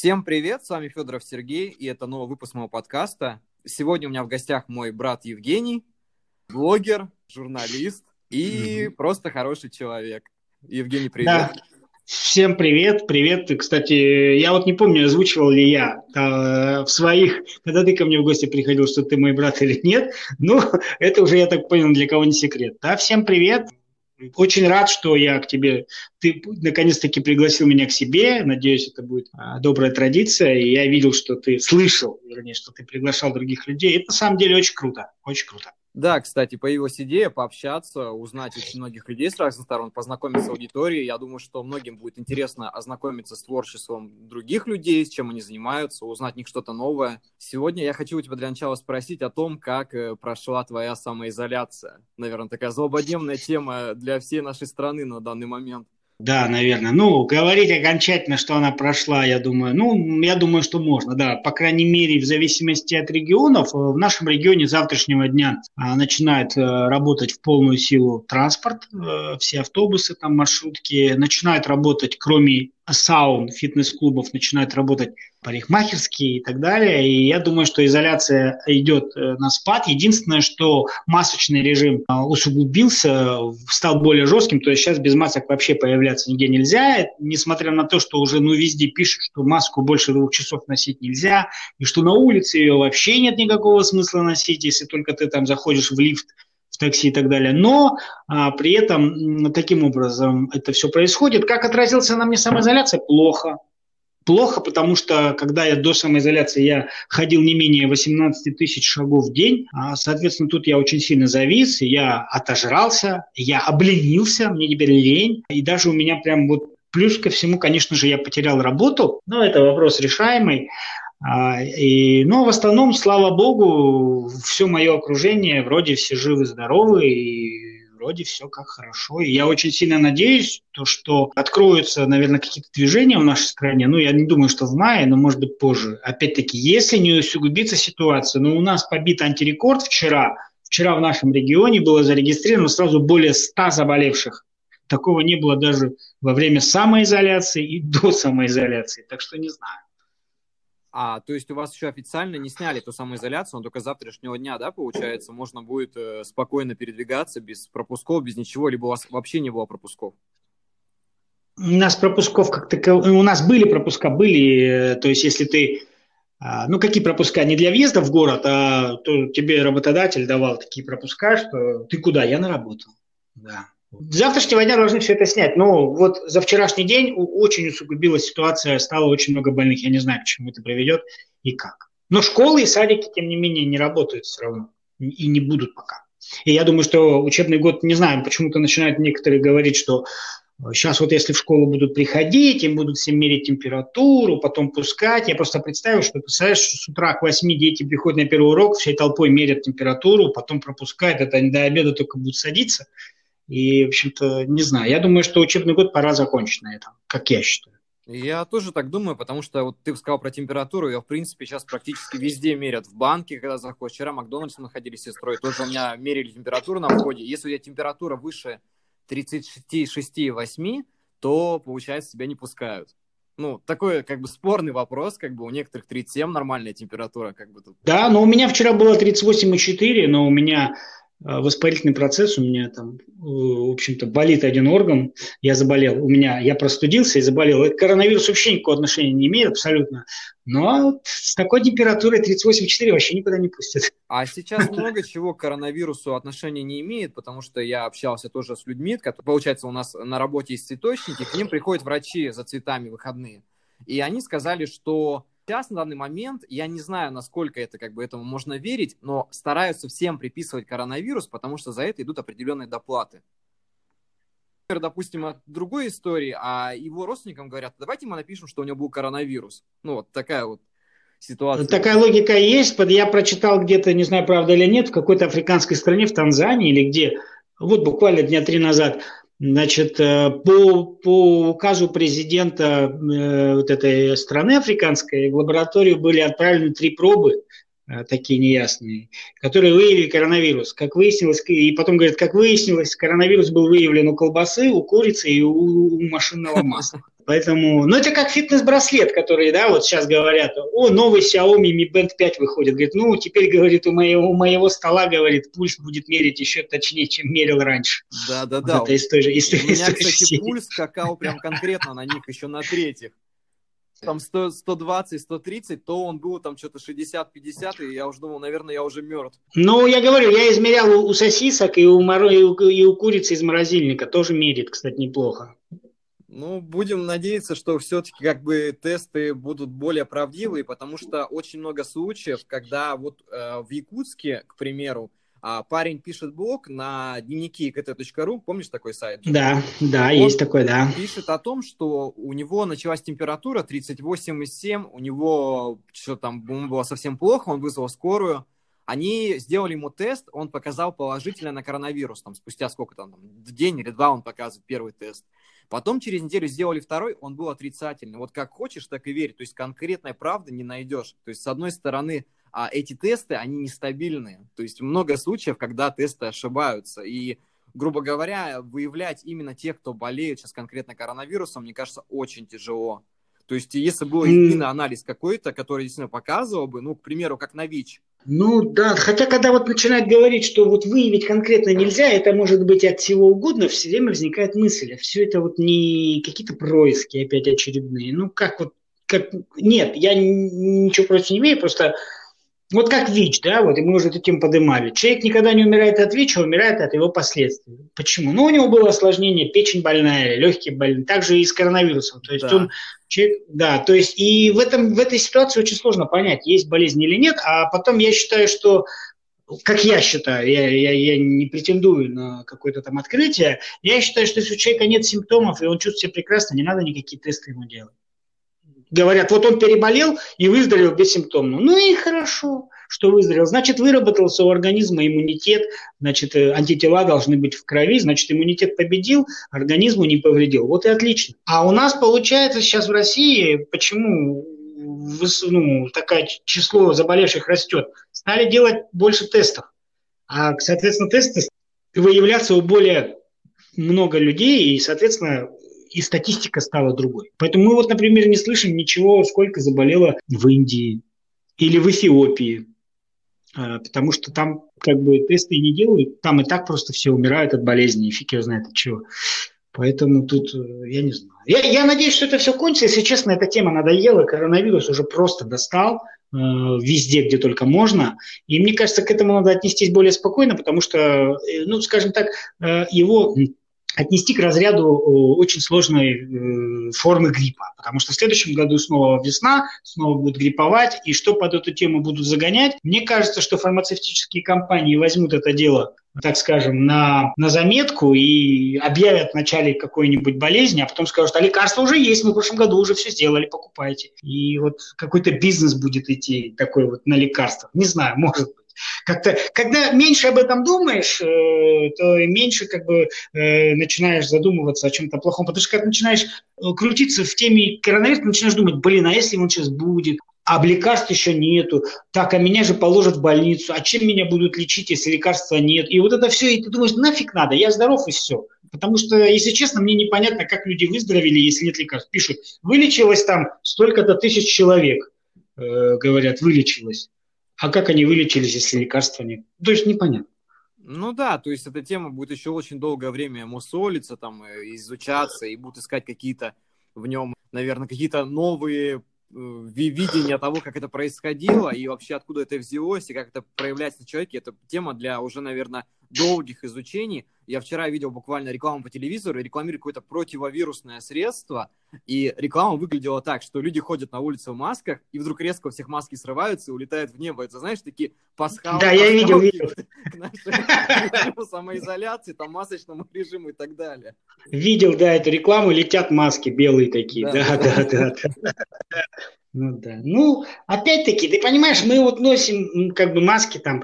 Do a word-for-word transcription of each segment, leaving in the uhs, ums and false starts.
Всем привет, с вами Федоров Сергей, и это новый выпуск моего подкаста. Сегодня у меня в гостях мой брат Евгений, блогер, журналист и mm-hmm. просто хороший человек. Евгений, привет. Да. Всем привет, привет. Кстати, я вот не помню, озвучивал ли я э, в своих, когда ты ко мне в гости приходил, что ты мой брат или нет, но это уже, я так понял, для кого не секрет. Да, всем привет. Очень рад, что я к тебе, ты наконец-таки пригласил меня к себе, надеюсь, это будет добрая традиция, и я видел, что ты слышал, вернее, что ты приглашал других людей, это на самом деле очень круто, очень круто. Да, кстати, появилась идея пообщаться, узнать очень многих людей с разных сторон, познакомиться с аудиторией, я думаю, что многим будет интересно ознакомиться с творчеством других людей, с чем они занимаются, узнать в них что-то новое. Сегодня я хочу у тебя для начала спросить о том, как прошла твоя самоизоляция. Наверное, такая злободневная тема для всей нашей страны на данный момент. Да, наверное. Ну, говорить окончательно, что она прошла, я думаю, ну, я думаю, что можно, да. По крайней мере, в зависимости от регионов, в нашем регионе с завтрашнего дня начинает работать в полную силу транспорт, все автобусы, там, маршрутки, начинают работать, кроме саун, фитнес-клубов, начинают работать парикмахерские и так далее. И я думаю, что изоляция идет на спад. Единственное, что масочный режим усугубился, стал более жестким, то есть сейчас без масок вообще появляться нигде нельзя, несмотря на то, что уже ну, везде пишут, что маску больше двух часов носить нельзя, и что на улице ее вообще нет никакого смысла носить, если только ты там заходишь в лифт, такси и так далее, но а, при этом таким образом это все происходит. Как отразился на мне самоизоляция? Плохо. Плохо, потому что, когда я до самоизоляции, я ходил не менее восемнадцать тысяч шагов в день, а, соответственно, тут я очень сильно завис, я отожрался, я обленился, мне теперь лень, и даже у меня прям вот плюс ко всему, конечно же, я потерял работу, но это вопрос решаемый. А, и, но в основном, слава богу, все мое окружение, вроде все живы-здоровы, и вроде все как хорошо. И я очень сильно надеюсь, то, что откроются, наверное, какие-то движения в нашей стране. Ну, я не думаю, что в мае, но, может быть, позже. Опять-таки, если не усугубится ситуация, ну, у нас побит антирекорд вчера. Вчера в нашем регионе было зарегистрировано сразу более ста заболевших. Такого не было даже во время самоизоляции и до самоизоляции, так что не знаю. А, то есть у вас еще официально не сняли ту самоизоляцию, но только с завтрашнего дня, да, получается, можно будет э, спокойно передвигаться без пропусков, без ничего, либо у вас вообще не было пропусков? У нас пропусков как таковых, у нас были пропуска, были, то есть если ты, ну какие пропуска, не для въезда в город, а то тебе работодатель давал такие пропуска, что ты куда, я на работу, да. С завтрашнего дня должны все это снять, но вот за вчерашний день очень усугубилась ситуация, стало очень много больных, я не знаю, к чему это приведет и как. Но школы и садики, тем не менее, не работают все равно и не будут пока. И я думаю, что учебный год, не знаю, почему-то начинают некоторые говорить, что сейчас вот если в школу будут приходить, им будут всем мерить температуру, потом пускать. Я просто представил, что, представляешь, что с утра к восьми дети приходят на первый урок, всей толпой мерят температуру, потом пропускают, это они до обеда только будут садиться. И, в общем-то, не знаю. Я думаю, что учебный год пора закончить на этом, как я считаю. Я тоже так думаю, потому что вот ты сказал про температуру, ее, в принципе, сейчас практически везде мерят. В банке, когда заходишь. Вчера в Макдональдсе находились с сестрой, тоже у меня мерили температуру на входе. Если у тебя температура выше тридцать шесть целых восемь десятых, то, получается, тебя не пускают. Ну, такой, как бы, спорный вопрос, как бы, у некоторых тридцать семь нормальная температура, как бы тут. Да, но у меня вчера было тридцать восемь целых четыре десятых, но у меня... воспалительный процесс, у меня там, в общем-то, болит один орган, я заболел, у меня, я простудился и заболел. Коронавирус вообще никакого отношения не имеет абсолютно, но вот с такой температурой тридцать восемь целых четыре десятых вообще никуда не пустят. А сейчас много чего к коронавирусу отношения не имеет, потому что я общался тоже с людьми, которые, получается, у нас на работе есть цветочники, к ним приходят врачи за цветами в выходные, и они сказали, что... Сейчас, на данный момент, я не знаю, насколько это, как бы, этому можно верить, но стараются всем приписывать коронавирус, потому что за это идут определенные доплаты. Допустим, от другой истории, а его родственникам говорят, давайте мы напишем, что у него был коронавирус. Ну, вот такая вот ситуация. Такая логика есть. Я прочитал где-то, не знаю, правда или нет, в какой-то африканской стране, в Танзании или где, вот буквально дня три назад, значит, по, по указу президента э, вот этой страны африканской в лабораторию были отправлены три пробы, э, такие неясные, которые выявили коронавирус. Как выяснилось, и потом говорят, как выяснилось, коронавирус был выявлен у колбасы, у курицы и у, у машинного масла. Поэтому, ну, это как фитнес-браслет, который, да, вот сейчас говорят, о, новый Xiaomi Mi Band пять выходит. Говорит, ну, теперь, говорит, у моего, у моего стола, говорит, пульс будет мерить еще точнее, чем мерил раньше. Да-да-да. Вот это из той же, из, у из меня, той кстати, серии. Пульс какал прям конкретно на них еще на третьих. Там сто, сто двадцать, сто тридцать, то он был там что-то шестьдесят, пятьдесят, и я уже думал, наверное, я уже мертв. Ну, я говорю, я измерял у, у сосисок и у, моро... и, у, и у курицы из морозильника. Тоже мерит, кстати, неплохо. Ну, будем надеяться, что все-таки как бы тесты будут более правдивые, потому что очень много случаев, когда вот э, в Якутске, к примеру, э, парень пишет блог на дневники кей ти точка ру, помнишь такой сайт? Да, да, он есть такой, да. Пишет о том, что у него началась температура тридцать восемь и семь, у него что там было совсем плохо, он вызвал скорую. Они сделали ему тест, он показал положительно на коронавирус, там, спустя сколько там, день или два он показывает первый тест. Потом через неделю сделали второй, он был отрицательный. Вот как хочешь, так и верь. То есть конкретной правды не найдешь. То есть, с одной стороны, а эти тесты, они нестабильные. То есть много случаев, когда тесты ошибаются. И, грубо говоря, выявлять именно тех, кто болеет сейчас конкретно коронавирусом, мне кажется, очень тяжело. То есть, если был единый анализ какой-то, который действительно показывал бы, ну, к примеру, как на ВИЧ. Ну, да, хотя когда вот начинают говорить, что вот выявить конкретно нельзя, это может быть от всего угодно, все время возникает мысль, а все это вот не какие-то происки опять очередные. Ну, как вот, как... Нет, я ничего против не имею, просто вот как ВИЧ, да, вот, и мы уже эту тему поднимали. Человек никогда не умирает от ВИЧ, а умирает от его последствий. Почему? Ну, у него было осложнение, печень больная, легкие больные, также и с коронавирусом, то есть да. он... Да, то есть и в, этом, в этой ситуации очень сложно понять, есть болезнь или нет, а потом я считаю, что, как я считаю, я, я, я не претендую на какое-то там открытие, я считаю, что если у человека нет симптомов, и он чувствует себя прекрасно, не надо никакие тесты ему делать. Говорят, вот он переболел и выздоровел бессимптомно. Ну и хорошо, что выздоровел. Значит, выработался у организма иммунитет, значит, антитела должны быть в крови, значит, иммунитет победил, организму не повредил. Вот и отлично. А у нас получается сейчас в России, почему ну, такое число заболевших растет, стали делать больше тестов. А, соответственно, тесты выявляются у более много людей, и, соответственно, и статистика стала другой. Поэтому мы вот, например, не слышим ничего, сколько заболело в Индии или в Эфиопии, потому что там как бы тесты не делают, там и так просто все умирают от болезни, и фиг его знает от чего. Поэтому тут я не знаю. Я, я надеюсь, что это все кончится. Если честно, эта тема надоела, коронавирус уже просто достал э, везде, где только можно. И мне кажется, к этому надо отнестись более спокойно, потому что, э, ну, скажем так, э, его... отнести к разряду очень сложной формы гриппа, потому что в следующем году снова весна, снова будут грипповать, и что под эту тему будут загонять. Мне кажется, что фармацевтические компании возьмут это дело, так скажем, на, на заметку и объявят в начале какой-нибудь болезни, а потом скажут, а лекарство уже есть, мы в прошлом году уже все сделали, покупайте. И вот какой-то бизнес будет идти такой вот на лекарствах, не знаю, может быть. Как-то, когда меньше об этом думаешь, э, то меньше как бы э, начинаешь задумываться о чем-то плохом. Потому что когда начинаешь крутиться в теме коронавируса, начинаешь думать, блин, а если он сейчас будет, а лекарств еще нету, так, а меня же положат в больницу, а чем меня будут лечить, если лекарства нет? И вот это все, и ты думаешь, нафиг надо, я здоров и все. Потому что, если честно, мне непонятно, как люди выздоровели, если нет лекарств. Пишут, вылечилось там столько-то тысяч человек, э, говорят, вылечилось. А как они вылечились, если лекарства нет? То есть непонятно. Ну да, то есть эта тема будет еще очень долгое время мусолиться, там, изучаться, и будут искать какие-то в нем, наверное, какие-то новые видения того, как это происходило, и вообще откуда это взялось, и как это проявляется в человеке. Это тема для уже, наверное, долгих изучений. Я вчера видел буквально рекламу по телевизору, рекламируют какое-то противовирусное средство, и реклама выглядела так, что люди ходят на улице в масках, и вдруг резко у всех маски срываются и улетают в небо. Это, знаешь, такие пасхалки. Да, я видел, видел. К нашей самоизоляции, там, масочному режиму и так далее. Видел, да, эту рекламу, летят маски белые такие, да, да, да, да. Ну да, ну опять-таки, ты понимаешь, мы вот носим как бы маски там,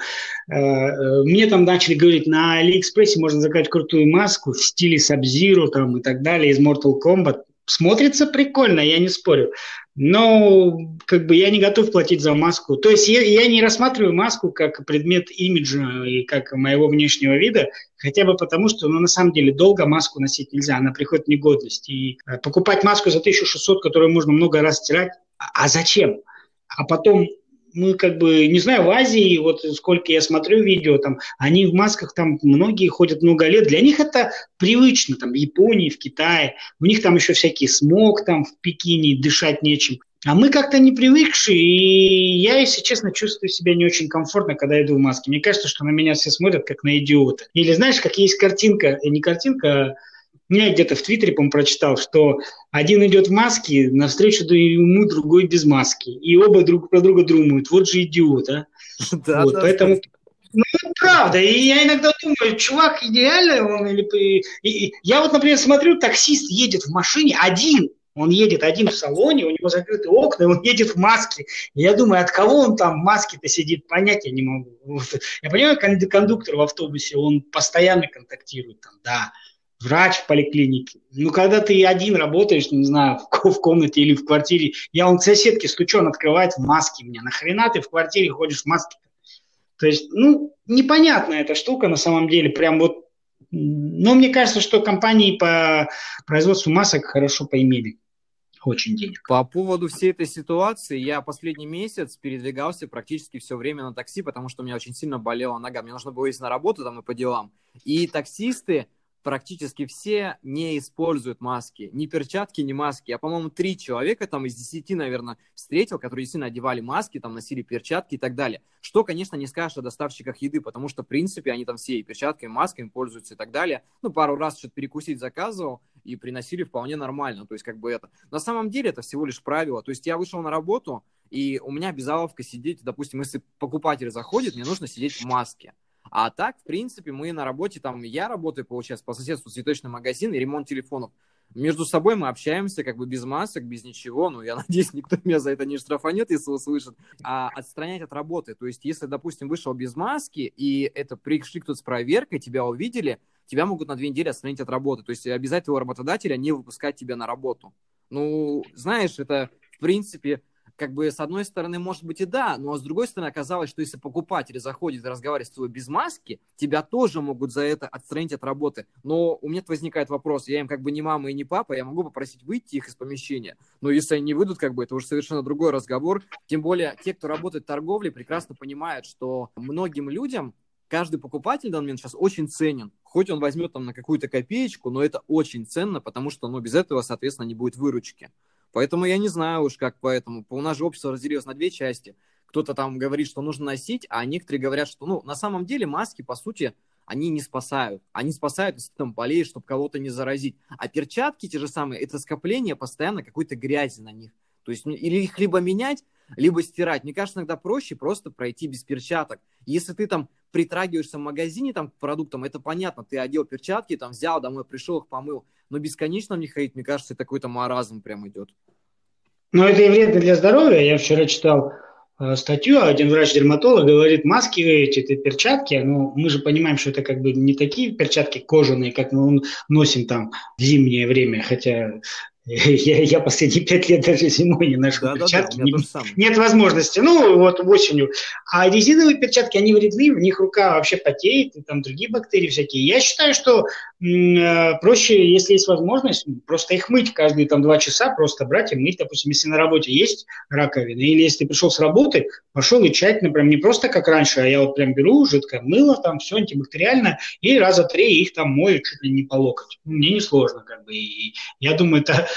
э, э, мне там начали говорить, на Алиэкспрессе можно заказать крутую маску в стиле Sub-Zero там и так далее, из Mortal Kombat, смотрится прикольно, я не спорю. Но как бы я не готов платить за маску. То есть я, я не рассматриваю маску как предмет имиджа и как моего внешнего вида, хотя бы потому, что ну, на самом деле долго маску носить нельзя, она приходит в негодность. И покупать маску за тысячу шестьсот, которую можно много раз стирать, а зачем? А потом... Мы как бы, не знаю, в Азии, вот сколько я смотрю видео, там, они в масках, там, многие ходят много лет, для них это привычно, там, в Японии, в Китае, у них там еще всякий смог, там, в Пекине, дышать нечем. А мы как-то не привыкшие, и я, если честно, чувствую себя не очень комфортно, когда иду в маске. Мне кажется, что на меня все смотрят, как на идиота. Или, знаешь, как есть картинка, не картинка, а... Я где-то в Твиттере, по-моему, прочитал, что один идет в маске, навстречу ему другой без маски. И оба друг про друга думают, вот же идиот, а. Да, вот, да, поэтому... Ну, правда. И я иногда думаю, чувак, идеально он или... И я вот, например, смотрю, таксист едет в машине один. Он едет один в салоне, у него закрыты окна, и он едет в маске. Я думаю, от кого он там в маске-то сидит, понять я не могу. Вот. Я понимаю, кондуктор в автобусе, он постоянно контактирует там, да. Врач в поликлинике. Ну, когда ты один работаешь, не знаю, в, в комнате или в квартире, я вон к соседке стучу, он открывает в маске меня. Нахрена ты в квартире ходишь в маске? То есть, ну, непонятная эта штука на самом деле. Прям вот, ну, мне кажется, что компании по производству масок хорошо поимели. Очень денег. По поводу всей этой ситуации, я последний месяц передвигался практически все время на такси, потому что у меня очень сильно болела нога. Мне нужно было идти на работу там и по делам. И таксисты практически все не используют маски. Ни перчатки, ни маски. Я, по-моему, три человека там из десяти, наверное, встретил, которые действительно одевали маски, там носили перчатки и так далее. Что, конечно, не скажешь о доставщиках еды, потому что, в принципе, они там все и перчатками, и масками пользуются и так далее. Ну, пару раз что-то перекусить заказывал и приносили вполне нормально. То есть, как бы это... На самом деле, это всего лишь правило. То есть, я вышел на работу, и у меня обязаловка сидеть, допустим, если покупатель заходит, мне нужно сидеть в маске. А так, в принципе, мы на работе, там, я работаю, получается, по соседству цветочный магазин и ремонт телефонов. Между собой мы общаемся как бы без масок, без ничего. Ну, я надеюсь, никто меня за это не штрафанет, если услышит. А отстранять от работы. То есть, если, допустим, вышел без маски, и это пришли кто-то с проверкой, тебя увидели, тебя могут на две недели отстранить от работы. То есть, обязательно работодателя не выпускать тебя на работу. Ну, знаешь, это, в принципе... Как бы, с одной стороны, может быть, и да, но с другой стороны, оказалось, что если покупатель заходит и разговаривает с тобой без маски, тебя тоже могут за это отстранить от работы. Но у меня возникает вопрос, я им как бы не мама и не папа, я могу попросить выйти их из помещения. Но если они не выйдут, как бы, это уже совершенно другой разговор. Тем более, те, кто работает в торговле, прекрасно понимают, что многим людям каждый покупатель в данный момент сейчас очень ценен. Хоть он возьмет там на какую-то копеечку, но это очень ценно, потому что, ну, без этого, соответственно, не будет выручки. Поэтому я не знаю уж, как поэтому. У нас же общество разделилось на две части. Кто-то там говорит, что нужно носить, а некоторые говорят, что, ну, на самом деле маски, по сути, они не спасают. Они спасают, если ты там болеешь, чтобы кого-то не заразить. А перчатки те же самые, это скопление постоянно какой-то грязи на них. То есть или их либо менять, либо стирать. Мне кажется, иногда проще просто пройти без перчаток. Если ты там притрагиваешься в магазине там, к продуктам, это понятно. Ты одел перчатки, там взял, домой пришел, их помыл. Но бесконечно в них ходить, мне кажется, это какой-то маразм прям идет. Ну, это и вредно для здоровья. Я вчера читал э, статью, один врач-дерматолог говорит, маски эти, это перчатки, ну, мы же понимаем, что это как бы не такие перчатки кожаные, как мы носим там в зимнее время, хотя... Я, я последние пять лет даже зимой не ношу да, перчатки, да, да, не, нет возможности, ну вот осенью. А резиновые перчатки, они вредны, в них рука вообще потеет, и там другие бактерии всякие. Я считаю, что м- проще, если есть возможность, просто их мыть каждые там два часа, просто брать и мыть, допустим, если на работе есть раковина, или если ты пришел с работы, пошел и тщательно, прям не просто как раньше, а я вот прям беру жидкое мыло, там все антибактериально, и раза три их там мою чуть ли не по локоть. Мне не сложно, как бы, и я думаю, это...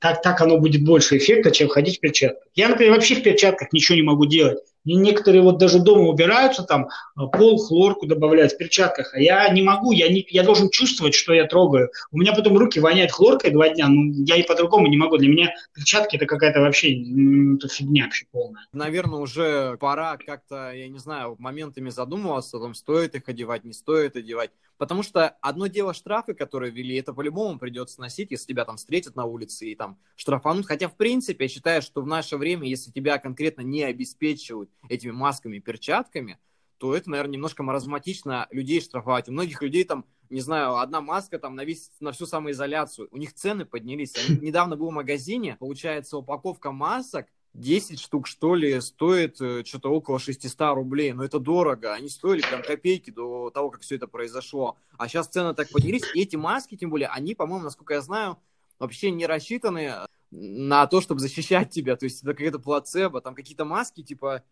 Так, так оно будет больше эффекта, чем ходить в перчатках. Я, например, вообще в перчатках ничего не могу делать. Некоторые вот даже дома убираются, там пол, хлорку добавляют в перчатках. А я не могу, я, не, я должен чувствовать, что я трогаю. У меня потом руки воняют хлоркой два дня, ну я и по-другому не могу. Для меня перчатки это какая-то вообще это фигня вообще полная. Наверное, уже пора как-то, я не знаю, моментами задумываться, там, стоит их одевать, не стоит одевать. Потому что одно дело штрафы, которые ввели, это по-любому придется носить, если тебя там встретят на улице и там штрафанут. Хотя, в принципе, я считаю, что в наше время, если тебя конкретно не обеспечивают этими масками и перчатками, то это, наверное, немножко маразматично людей штрафовать. У многих людей там, не знаю, одна маска там на, весь, на всю самоизоляцию. У них цены поднялись. Я недавно был в магазине, получается, упаковка масок десять штук, что ли, стоит что-то около шестьсот рублей. Но это дорого. Они стоили прям копейки до того, как все это произошло. А сейчас цены так поднялись. И эти маски, тем более, они, по-моему, насколько я знаю, вообще не рассчитаны на то, чтобы защищать тебя. То есть это какая-то плацебо, там какие-то маски, типа...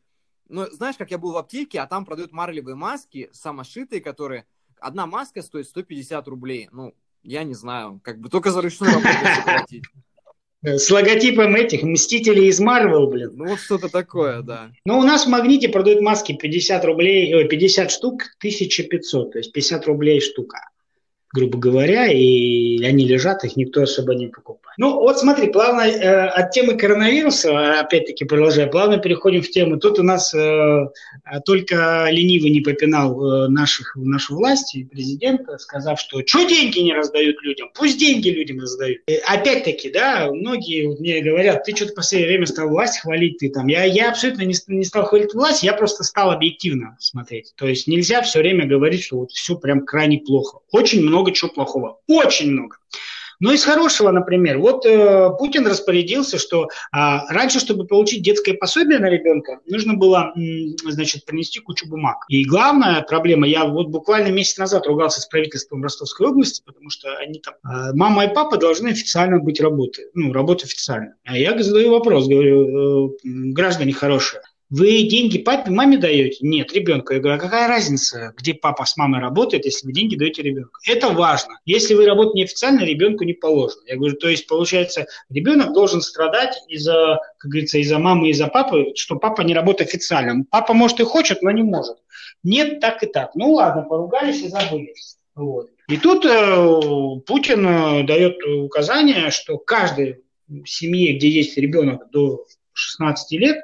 Ну, знаешь, как я был в аптеке, а там продают марлевые маски, самошитые, которые... Одна маска стоит сто пятьдесят рублей. Ну, я не знаю, как бы только за ручную работу платить. С логотипом этих Мстителей из Marvel, блин. Ну, вот что-то такое, да. Ну, у нас в Магните продают маски пятьдесят рублей, пятьдесят штук, тысяча пятьсот, то есть пятьдесят рублей штука, грубо говоря, и они лежат, их никто особо не покупает. Ну, вот смотри, плавно э, от темы коронавируса, опять-таки продолжая, плавно переходим в тему. Тут у нас э, только ленивый не попинал э, наших, нашу власть и президента, сказав, что что деньги не раздают людям, пусть деньги людям раздают. И, опять-таки, да, многие мне говорят, ты что-то в последнее время стал власть хвалить, ты там. Я, я абсолютно не, не стал хвалить власть, я просто стал объективно смотреть. То есть нельзя все время говорить, что вот все прям крайне плохо. Очень много много чего плохого. Очень много. Но из хорошего, например, вот э, Путин распорядился, что э, раньше, чтобы получить детское пособие на ребенка, нужно было, м, значит, принести кучу бумаг. И главная проблема, я вот буквально месяц назад ругался с правительством Ростовской области, потому что они там, э, мама и папа должны официально быть работы, ну, работа официально. А я задаю вопрос, говорю, э, граждане хорошие, вы деньги папе, маме даете? Нет, ребенку. Я говорю, а какая разница, где папа с мамой работает, если вы деньги даете ребенку? Это важно. Если вы работаете неофициально, ребенку не положено. Я говорю, то есть, получается, ребенок должен страдать из-за, как говорится, из-за мамы, из-за папы, что папа не работает официально. Папа, может, и хочет, но не может. Нет, так и так. Ну ладно, поругались и забыли. Вот. И тут э, Путин э, дает указание, что каждой семье, где есть ребенок до шестнадцати лет,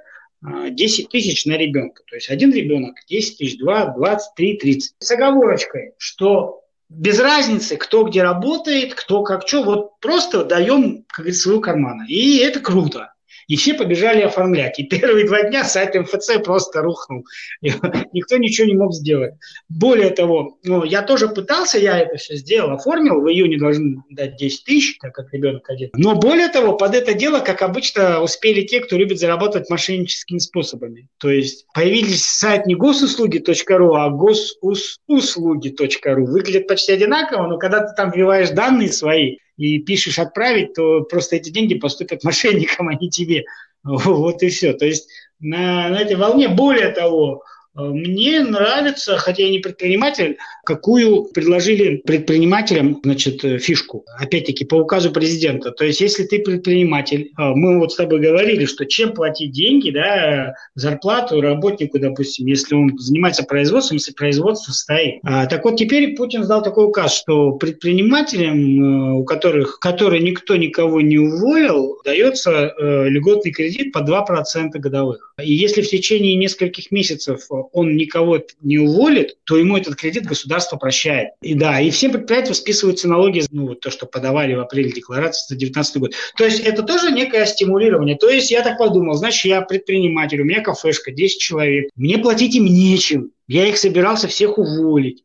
десять тысяч на ребенка. То есть один ребенок, десять тысяч, два, двадцать три, тридцать. С оговорочкой, что без разницы, кто где работает, кто как что, вот просто даем, как говорится, своего кармана. И это круто. И все побежали оформлять. И первые два дня сайт эм эф цэ просто рухнул. Никто ничего не мог сделать. Более того, ну, я тоже пытался, я это все сделал, оформил. В июне должны дать десять тысяч, так как ребенок один. Но более того, под это дело, как обычно, успели те, кто любит зарабатывать мошенническими способами. То есть появились сайт не госуслуги точка ру, а госуслуги точка ру. Выглядят почти одинаково, но когда ты там вбиваешь данные свои, и пишешь «отправить», то просто эти деньги поступят мошенникам, а не тебе. Вот и все. То есть на, на этой волне, более того, мне нравится, хотя я не предприниматель, какую предложили предпринимателям, значит, фишку. Опять-таки, по указу президента. То есть, если ты предприниматель, мы вот с тобой говорили, что чем платить деньги, да, зарплату работнику, допустим, если он занимается производством, если производство стоит. А, так вот, теперь Путин дал такой указ, что предпринимателям, у которых, которые никто никого не уволил, дается э, льготный кредит по два процента годовых. И если в течение нескольких месяцев он никого не уволит, то ему этот кредит государство прощает. И да, и все предприятия списываются налоги за, ну, вот то, что подавали в апреле декларации за девятнадцатый год. То есть это тоже некое стимулирование. То есть я так подумал, значит, я предприниматель, у меня кафешка, десять человек, мне платить им нечем, я их собирался всех уволить.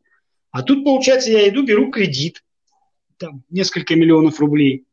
А тут, получается, я иду, беру кредит, там, несколько миллионов рублей,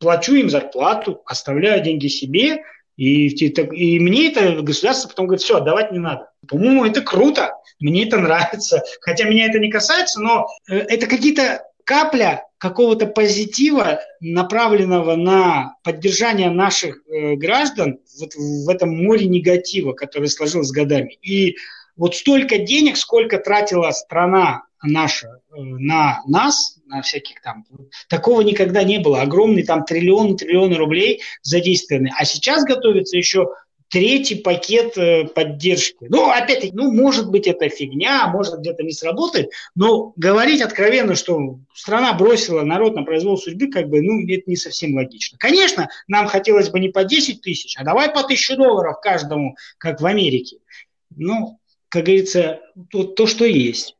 плачу им зарплату, оставляю деньги себе, и, и мне это государство потом говорит, все, отдавать не надо. По-моему, это круто, мне это нравится. Хотя меня это не касается, но это какие-то капля какого-то позитива, направленного на поддержание наших граждан вот в этом море негатива, которое сложилось годами. И вот столько денег, сколько тратила страна наша на нас, на всяких там, такого никогда не было. Огромные там триллионы, триллионы рублей задействованы. А сейчас готовится еще третий пакет поддержки. Ну, опять-таки, ну, может быть, это фигня, может, где-то не сработает, но говорить откровенно, что страна бросила народ на произвол судьбы, как бы, ну, это не совсем логично. Конечно, нам хотелось бы не по десять тысяч, а давай по тысяче долларов каждому, как в Америке. Ну, как говорится, то, то, что есть.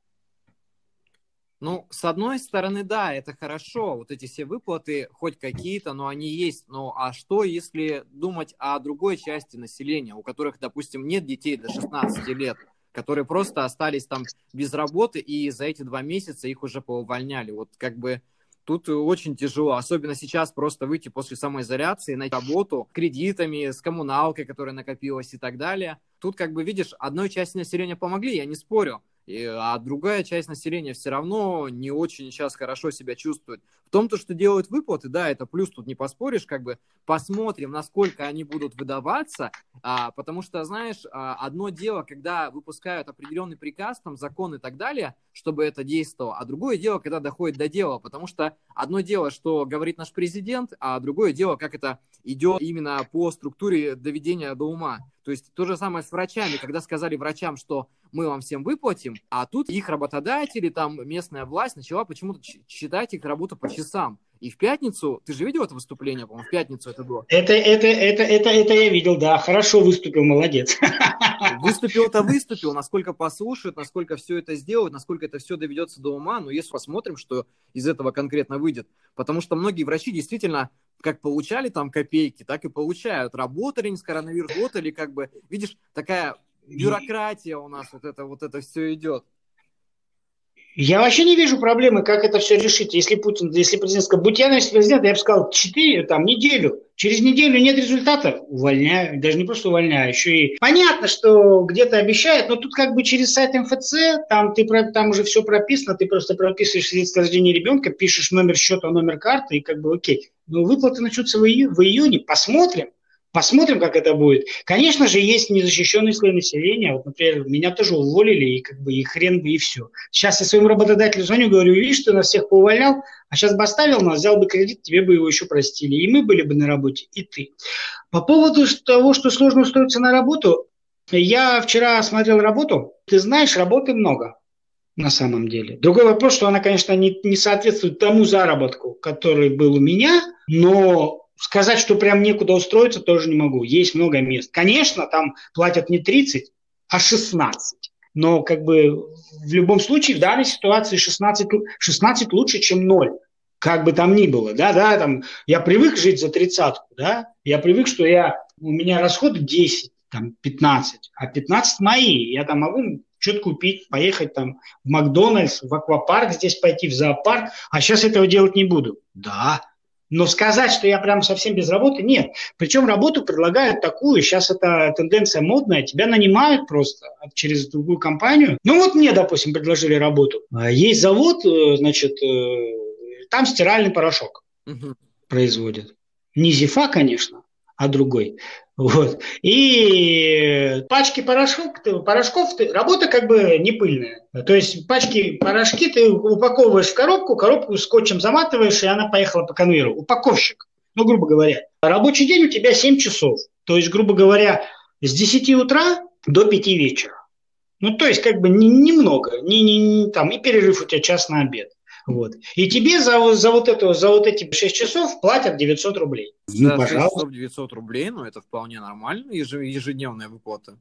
Ну, с одной стороны, да, это хорошо, вот эти все выплаты хоть какие-то, но они есть. Но а что, если думать о другой части населения, у которых, допустим, нет детей до шестнадцати лет? которые просто остались там без работы, и за эти два месяца их уже поувольняли. Вот как бы тут очень тяжело, особенно сейчас просто выйти после самоизоляции, найти работу с кредитами, с коммуналкой, которая накопилась и так далее. Тут как бы, видишь, одной части населения помогли, я не спорю, а другая часть населения все равно не очень сейчас хорошо себя чувствует. В том, что делают выплаты, да, это плюс, тут не поспоришь, как бы посмотрим, насколько они будут выдаваться, а, потому что, знаешь, а, одно дело, когда выпускают определенный приказ, там, закон и так далее, чтобы это действовало, а другое дело, когда доходит до дела, потому что одно дело, что говорит наш президент, а другое дело, как это идет именно по структуре доведения до ума. То есть то же самое с врачами, когда сказали врачам, что мы вам всем выплатим, а тут их работодатели, там местная власть начала почему-то считать их работу по часам. И в пятницу, ты же видел это выступление, по-моему, в пятницу это было? Это, это, это, это, это я видел, да, хорошо выступил, молодец. Выступил-то выступил, насколько послушают, насколько все это сделают, насколько это все доведется до ума, но если посмотрим, что из этого конкретно выйдет. Потому что многие врачи действительно как получали там копейки, так и получают. Работали не с коронавирусом, работали как бы, видишь, такая бюрократия у нас, вот это, вот это все идет. Я вообще не вижу проблемы, как это все решить. Если Путин, если президент сказал, будь я на месте президента, я бы сказал, четыре, там, неделю. Через неделю нет результата, увольняю. Даже не просто увольняю, еще и... Понятно, что где-то обещают, но тут как бы через сайт эм эф цэ, там, ты, там уже все прописано, ты просто прописываешь свидетельство о рождении ребенка, пишешь номер счета, номер карты, и как бы окей. Но выплаты начнутся в, ию, в июне, посмотрим. Посмотрим, как это будет. Конечно же, есть незащищенные слои населения. Вот, например, меня тоже уволили, и как бы и хрен бы, и все. Сейчас я своему работодателю звоню, говорю, видишь, ты нас всех поувольнял, а сейчас бы оставил нас, взял бы кредит, тебе бы его еще простили. И мы были бы на работе, и ты. По поводу того, что сложно устроиться на работу, я вчера смотрел работу. Ты знаешь, работы много на самом деле. Другой вопрос, что она, конечно, не, не соответствует тому заработку, который был у меня, но... Сказать, что прям некуда устроиться, тоже не могу. Есть много мест. Конечно, там платят не тридцать, а шестнадцать. Но как бы в любом случае в данной ситуации шестнадцать, шестнадцать лучше, чем ноль. Как бы там ни было. Да, да, там, я привык жить за тридцатку. Да? Я привык, что я, у меня расходы десять, там, пятнадцать. А пятнадцать мои. Я там могу что-то купить, поехать там в Макдональдс, в аквапарк, здесь пойти в зоопарк. А сейчас этого делать не буду. Да. Но сказать, что я прям совсем без работы, нет. Причем работу предлагают такую, сейчас это тенденция модная, тебя нанимают просто через другую компанию. Ну вот мне, допустим, предложили работу. Есть завод, значит, там стиральный порошок угу. производят. Не Зефа, конечно, а другой. Вот. И пачки порошок, порошков, работа как бы не пыльная. То есть пачки порошки ты упаковываешь в коробку, коробку скотчем заматываешь, и она поехала по конвейеру. Упаковщик, ну, грубо говоря. Рабочий день у тебя семь часов. То есть, грубо говоря, с десяти утра до пяти вечера. Ну, то есть как бы немного. Не, не, не, там, и перерыв у тебя час на обед. Вот. И тебе за, за, вот это, за вот эти шесть часов платят девятьсот рублей. За ну, шесть часов девятьсот рублей, ну это вполне нормально, ежедневная выплата.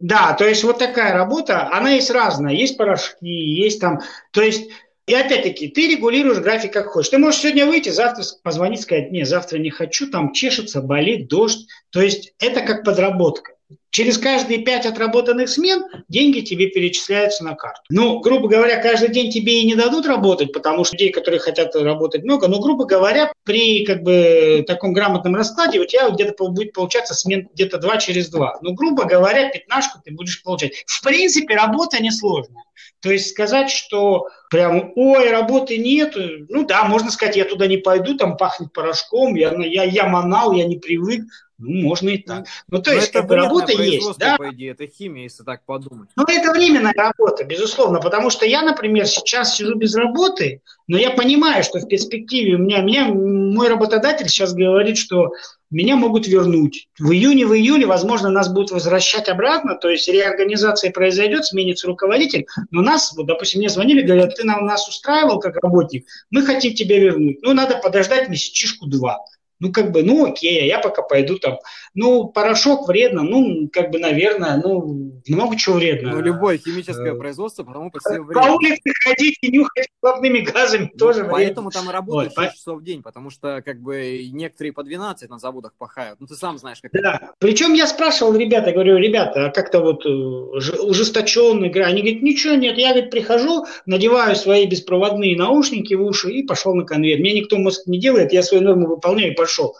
Да, то есть вот такая работа, она есть разная, есть порошки, есть там, то есть, и опять-таки, ты регулируешь график как хочешь. Ты можешь сегодня выйти, завтра позвонить, сказать, нет, завтра не хочу, там чешется, болит, дождь. То есть это как подработка. Через каждые пять отработанных смен деньги тебе перечисляются на карту. Ну, грубо говоря, каждый день тебе и не дадут работать, потому что людей, которые хотят работать много, но, грубо говоря, при как бы таком грамотном раскладе у тебя где-то будет получаться смен где-то два через два. Ну, грубо говоря, пятнашку ты будешь получать. В принципе, работа несложная. То есть сказать, что прям, ой, работы нет, ну да, можно сказать, я туда не пойду, там пахнет порошком, я, я, я манал, я не привык. Ну, можно и так. Ну, то Но есть, как бы работа есть, да? По идее, это химия, если так подумать. Ну, это временная работа, безусловно, потому что я, например, сейчас сижу без работы, но я понимаю, что в перспективе у меня, меня мой работодатель сейчас говорит, что меня могут вернуть. В июне, в июле, возможно, нас будут возвращать обратно, то есть реорганизация произойдет, сменится руководитель, но нас, вот, допустим, мне звонили, говорят, ты нам, нас устраивал как работник, мы хотим тебя вернуть, ну, надо подождать месячишку-два. Ну, как бы, ну, окей, я пока пойду там. Ну, порошок вредно, ну, как бы, наверное, ну, много чего вредно. Ну, любое химическое производство, потому по всему вредно. По улице ходить и нюхать главными газами ну, тоже поэтому вредно. Поэтому там и работают вот, шесть по... часов в день, потому что, как бы, некоторые по двенадцать на заводах пахают. Ну, ты сам знаешь, как... Да, причем я спрашивал ребят, я говорю, ребята, а как-то вот ужесточенно игра. Они говорят, ничего нет, я, говорит, прихожу, надеваю свои беспроводные наушники в уши и пошел на конвейер. Мне никто мозг не делает, я свою норму выполняю и пошел.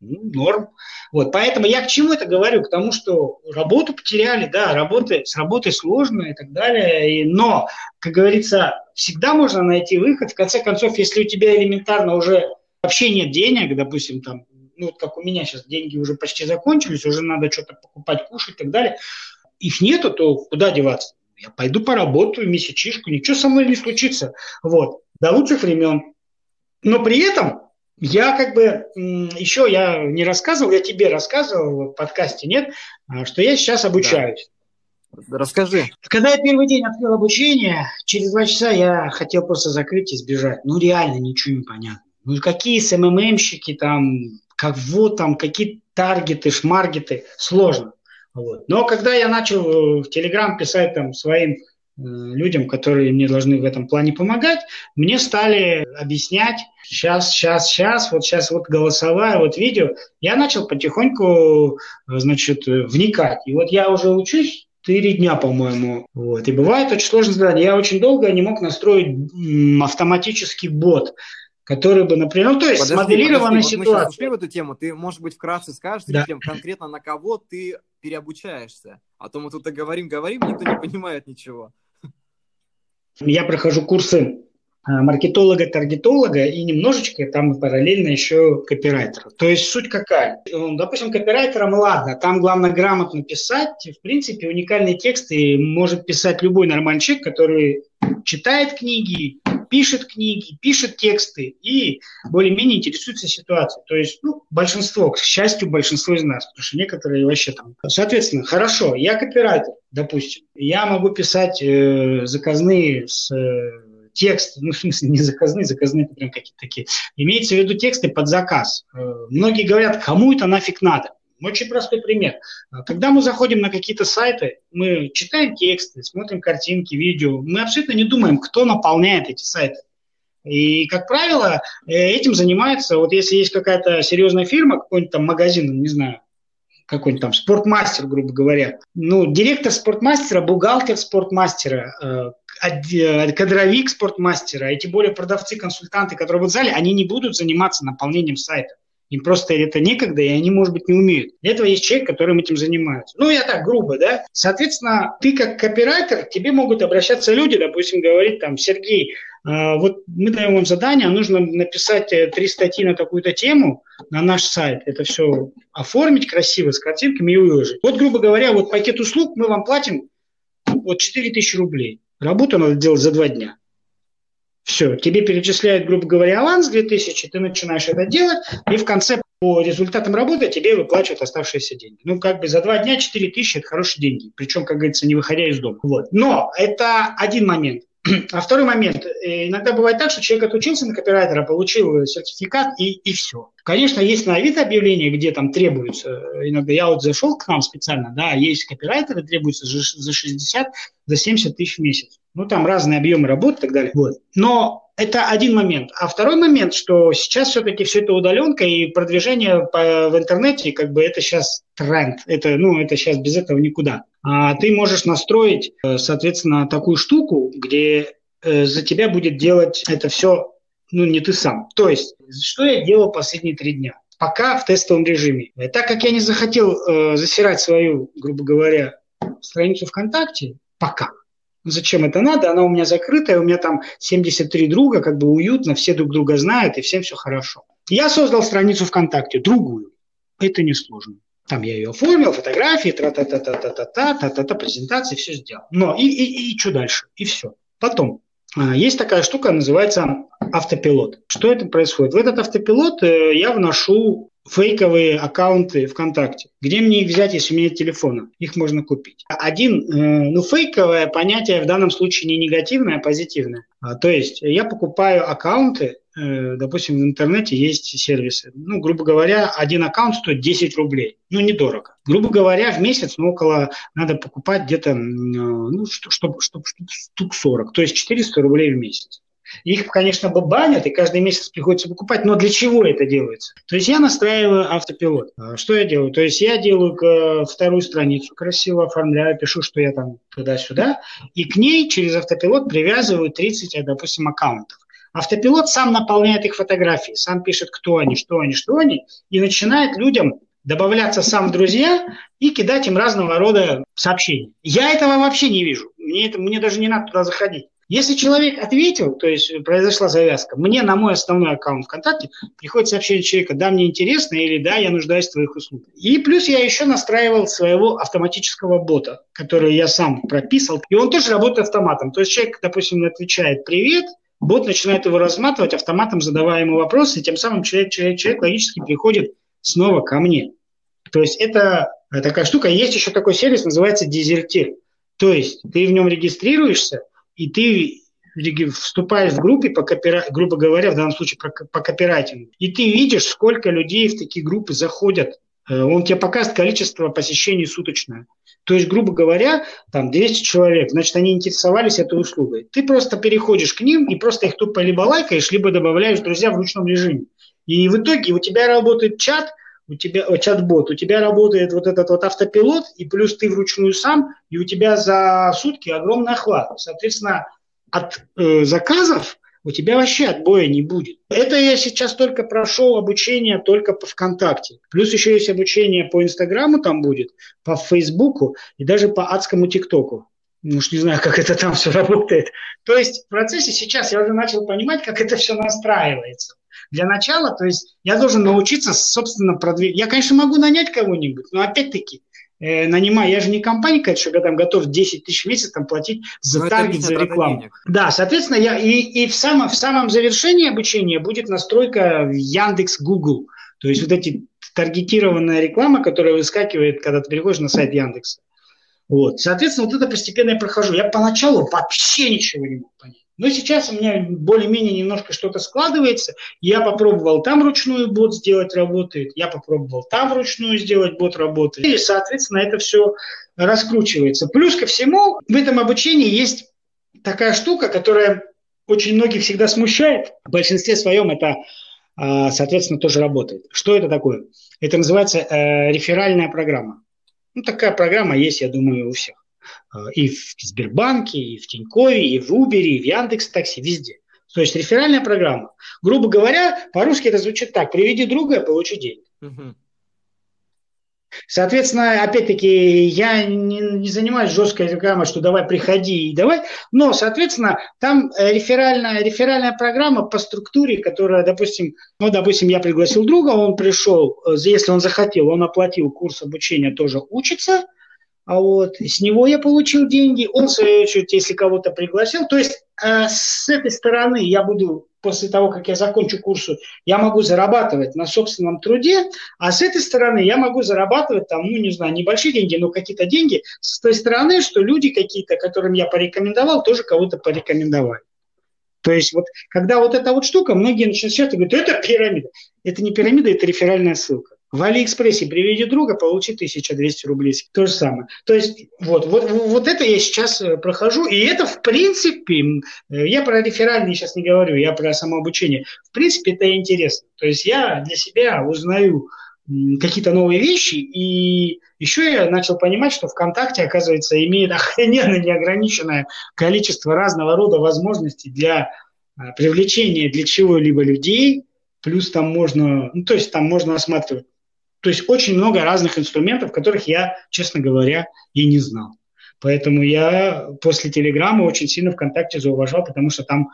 Ну, норм. Вот, поэтому я к чему это говорю? К тому, что работу потеряли, да, работы, с работой сложно и так далее, и, но, как говорится, всегда можно найти выход. В конце концов, если у тебя элементарно уже вообще нет денег, допустим, там, ну, вот как у меня сейчас деньги уже почти закончились, уже надо что-то покупать, кушать и так далее, их нету, то куда деваться? Я пойду поработаю, месячишку, ничего со мной не случится. Вот, до лучших времен. Но при этом... Я как бы еще я не рассказывал, я тебе рассказывал, в подкасте нет, что я сейчас обучаюсь. Да. Расскажи. Когда я первый день открыл обучение, через два часа я хотел просто закрыть и сбежать. Ну реально ничего не понятно. Ну какие эс эм эм-щики там, кого там, какие таргеты, шмаргеты, сложно. Вот. Но когда я начал в Телеграм писать там своим людям, которые мне должны в этом плане помогать, мне стали объяснять, сейчас, сейчас, сейчас, вот сейчас вот голосовая, вот видео. Я начал потихоньку, значит, вникать. И вот я уже учусь четыре дня, по-моему. Вот. И бывает очень сложное задание. Я очень долго не мог настроить автоматический бот, который бы, например, ну, то есть подожди, смоделированная подожди, ситуация. Вот мы сейчас ушли в эту тему. Ты, может быть, вкратце скажешь людям, да, конкретно на кого ты переобучаешься. А то мы тут говорим-говорим, никто не понимает ничего. Я прохожу курсы маркетолога-таргетолога и немножечко там параллельно еще копирайтера. То есть суть какая? Допустим, копирайтером, ладно, там главное грамотно писать. В принципе, уникальные тексты может писать любой нормальный человек, который читает книги, пишет книги, пишет тексты и более-менее интересуется ситуацией. То есть, ну, большинство, к счастью, большинство из нас, потому что некоторые вообще там... Соответственно, хорошо, я копирайтер, допустим, я могу писать э, заказные с... Э, текст, ну, в смысле, не заказные, заказные прям какие-то такие. Имеется в виду тексты под заказ. Многие говорят, кому это нафиг надо. Очень простой пример. Когда мы заходим на какие-то сайты, мы читаем тексты, смотрим картинки, видео, мы абсолютно не думаем, кто наполняет эти сайты. И, как правило, этим занимается, вот если есть какая-то серьезная фирма, какой-нибудь там магазин, не знаю, какой-нибудь там Спортмастер, грубо говоря. Ну, директор Спортмастера, бухгалтер Спортмастера, кадровик Спортмастера, и тем более продавцы-консультанты, которые будут в зале, они не будут заниматься наполнением сайта. Им просто это некогда, и они, может быть, не умеют. Для этого есть человек, которым этим занимается. Ну, я так грубо, да? Соответственно, ты как копирайтер, к тебе могут обращаться люди, допустим, говорить там, Сергей, вот мы даем вам задание, нужно написать три статьи на такую-то тему на наш сайт, это все оформить красиво с картинками и выложить. Вот, грубо говоря, вот пакет услуг мы вам платим вот четыре тысячи рублей. Работу надо делать за два дня. Все, тебе перечисляют, грубо говоря, аванс две тысячи, ты начинаешь это делать, и в конце по результатам работы тебе выплачивают оставшиеся деньги. Ну, как бы за два дня четыре тысячи – это хорошие деньги, причем, как говорится, не выходя из дома. Вот. Но это один момент. А второй момент. Иногда бывает так, что человек отучился на копирайтера, получил сертификат и, и все. Конечно, есть на Авито объявления, где там требуется. Иногда я вот зашел к нам специально, да, есть копирайтеры, требуется за шестьдесят, за семьдесят тысяч в месяц. Ну, там разные объемы работы и так далее. Вот. Но это один момент. А второй момент, что сейчас все-таки все это удаленка и продвижение по, в интернете, как бы это сейчас тренд. Это, ну, это сейчас без этого никуда. А ты можешь настроить, соответственно, такую штуку, где за тебя будет делать это все, ну, не ты сам. То есть, что я делал последние три дня? Пока в тестовом режиме. Так как я не захотел э, засирать свою, грубо говоря, страницу ВКонтакте, пока. Зачем это надо? Она у меня закрытая, у меня там семьдесят три друга, как бы уютно, все друг друга знают, и всем все хорошо. Я создал страницу ВКонтакте, другую. Это несложно. Там я ее оформил, фотографии, тра-та-та-та-та-та-та, та-та-та, презентации, все сделал. Но и, и, и что дальше? И все. Потом. Есть такая штука, называется автопилот. Что это происходит? В этот автопилот я вношу фейковые аккаунты ВКонтакте. Где мне их взять, если у меня нет телефона? Их можно купить. Один, ну, фейковое понятие в данном случае не негативное, а позитивное. То есть я покупаю аккаунты, допустим, в интернете есть сервисы. Ну, грубо говоря, один аккаунт стоит десять рублей. Ну, недорого. Грубо говоря, в месяц ну, около надо покупать где-то ну, чтобы, чтобы, штук сорок. То есть четыреста рублей в месяц. Их, конечно, банят, и каждый месяц приходится покупать, но для чего это делается? То есть я настраиваю автопилот. Что я делаю? То есть я делаю вторую страницу, красиво оформляю, пишу, что я там туда-сюда, и к ней через автопилот привязываю тридцать, допустим, аккаунтов. Автопилот сам наполняет их фотографии, сам пишет, кто они, что они, что они, и начинает людям добавляться сам в друзья и кидать им разного рода сообщения. Я этого вообще не вижу, мне, это, мне даже не надо туда заходить. Если человек ответил, то есть произошла завязка, мне на мой основной аккаунт ВКонтакте приходит сообщение человека, да, мне интересно, или да, я нуждаюсь в твоих услугах. И плюс я еще настраивал своего автоматического бота, который я сам прописал, и он тоже работает автоматом. То есть человек, допустим, отвечает «Привет», бот начинает его разматывать, автоматом задавая ему вопросы, и тем самым человек, человек, человек логически приходит снова ко мне. То есть это такая штука. Есть еще такой сервис, называется «ДизельТек». То есть ты в нем регистрируешься, и ты вступаешь в группы, по копира... грубо говоря, в данном случае по копирайтингу, и ты видишь, сколько людей в такие группы заходят. Он тебе показывает количество посещений суточное. То есть, грубо говоря, там двести человек, значит, они интересовались этой услугой. Ты просто переходишь к ним и просто их тупо либо лайкаешь, либо добавляешь друзья в ручном режиме. И в итоге у тебя работает чат, у тебя о, чат-бот, у тебя работает вот этот вот автопилот, и плюс ты вручную сам, и у тебя за сутки огромный охват. Соответственно, от э, заказов у тебя вообще отбоя не будет. Это я сейчас только прошел обучение только по ВКонтакте. Плюс еще есть обучение по Инстаграму там будет, по Фейсбуку и даже по адскому ТикТоку. Ну уж не знаю, как это там все работает. То есть в процессе сейчас я уже начал понимать, как это все настраивается. Для начала, то есть я должен научиться, собственно, продвигать. Я, конечно, могу нанять кого-нибудь, но опять-таки, э, нанимаю, я же не компания, конечно, когда там готов десять тысяч в месяц там, платить за но таргет, за рекламу. Денег. Да, соответственно, я и, и в, самом, в самом завершении обучения будет настройка в Яндекс, Google. То есть вот эти таргетированная реклама, которая выскакивает, когда ты переходишь на сайт Яндекса. Вот. Соответственно, вот это постепенно я прохожу. Я поначалу вообще ничего не мог понять. Но сейчас у меня более-менее немножко что-то складывается. Я попробовал там ручную бот сделать, работает. Я попробовал там ручную сделать, бот работает. И, соответственно, это все раскручивается. Плюс ко всему, в этом обучении есть такая штука, которая очень многих всегда смущает. В большинстве своем это, соответственно, тоже работает. Что это такое? Это называется реферальная программа. Ну, такая программа есть, я думаю, у всех. И в Сбербанке, и в Тинькове, и в Убере, и в Яндекс.Такси, везде. То есть реферальная программа. Грубо говоря, по-русски это звучит так. Приведи друга, получи деньги. Угу. Соответственно, опять-таки, я не, не занимаюсь жесткой рекламой, что давай, приходи и давай. Но, соответственно, там реферальная, реферальная программа по структуре, которая, допустим, ну, допустим, я пригласил друга, он пришел, если он захотел, он оплатил курс обучения, тоже учится. А вот с него я получил деньги, он, в свою очередь, если кого-то пригласил. То есть э, с этой стороны я буду, после того, как я закончу курс, я могу зарабатывать на собственном труде, а с этой стороны я могу зарабатывать, там, ну, не знаю, небольшие деньги, но какие-то деньги с той стороны, что люди какие-то, которым я порекомендовал, тоже кого-то порекомендовали. То есть вот, когда вот эта вот штука, многие начинают и говорят, это пирамида. Это не пирамида, это реферальная ссылка. В Алиэкспрессе приведи друга, получи тысячу двести рублей. То же самое. То есть вот, вот, вот это я сейчас прохожу. И это, в принципе, я про реферальные сейчас не говорю, я про самообучение. В принципе, это интересно. То есть я для себя узнаю какие-то новые вещи. И еще я начал понимать, что ВКонтакте, оказывается, имеет охрененно неограниченное количество разного рода возможностей для привлечения для чего-либо людей. Плюс там можно, ну, то есть там можно осматривать. То есть очень много разных инструментов, которых я, честно говоря, и не знал. Поэтому я после Телеграма очень сильно ВКонтакте зауважал, потому что там,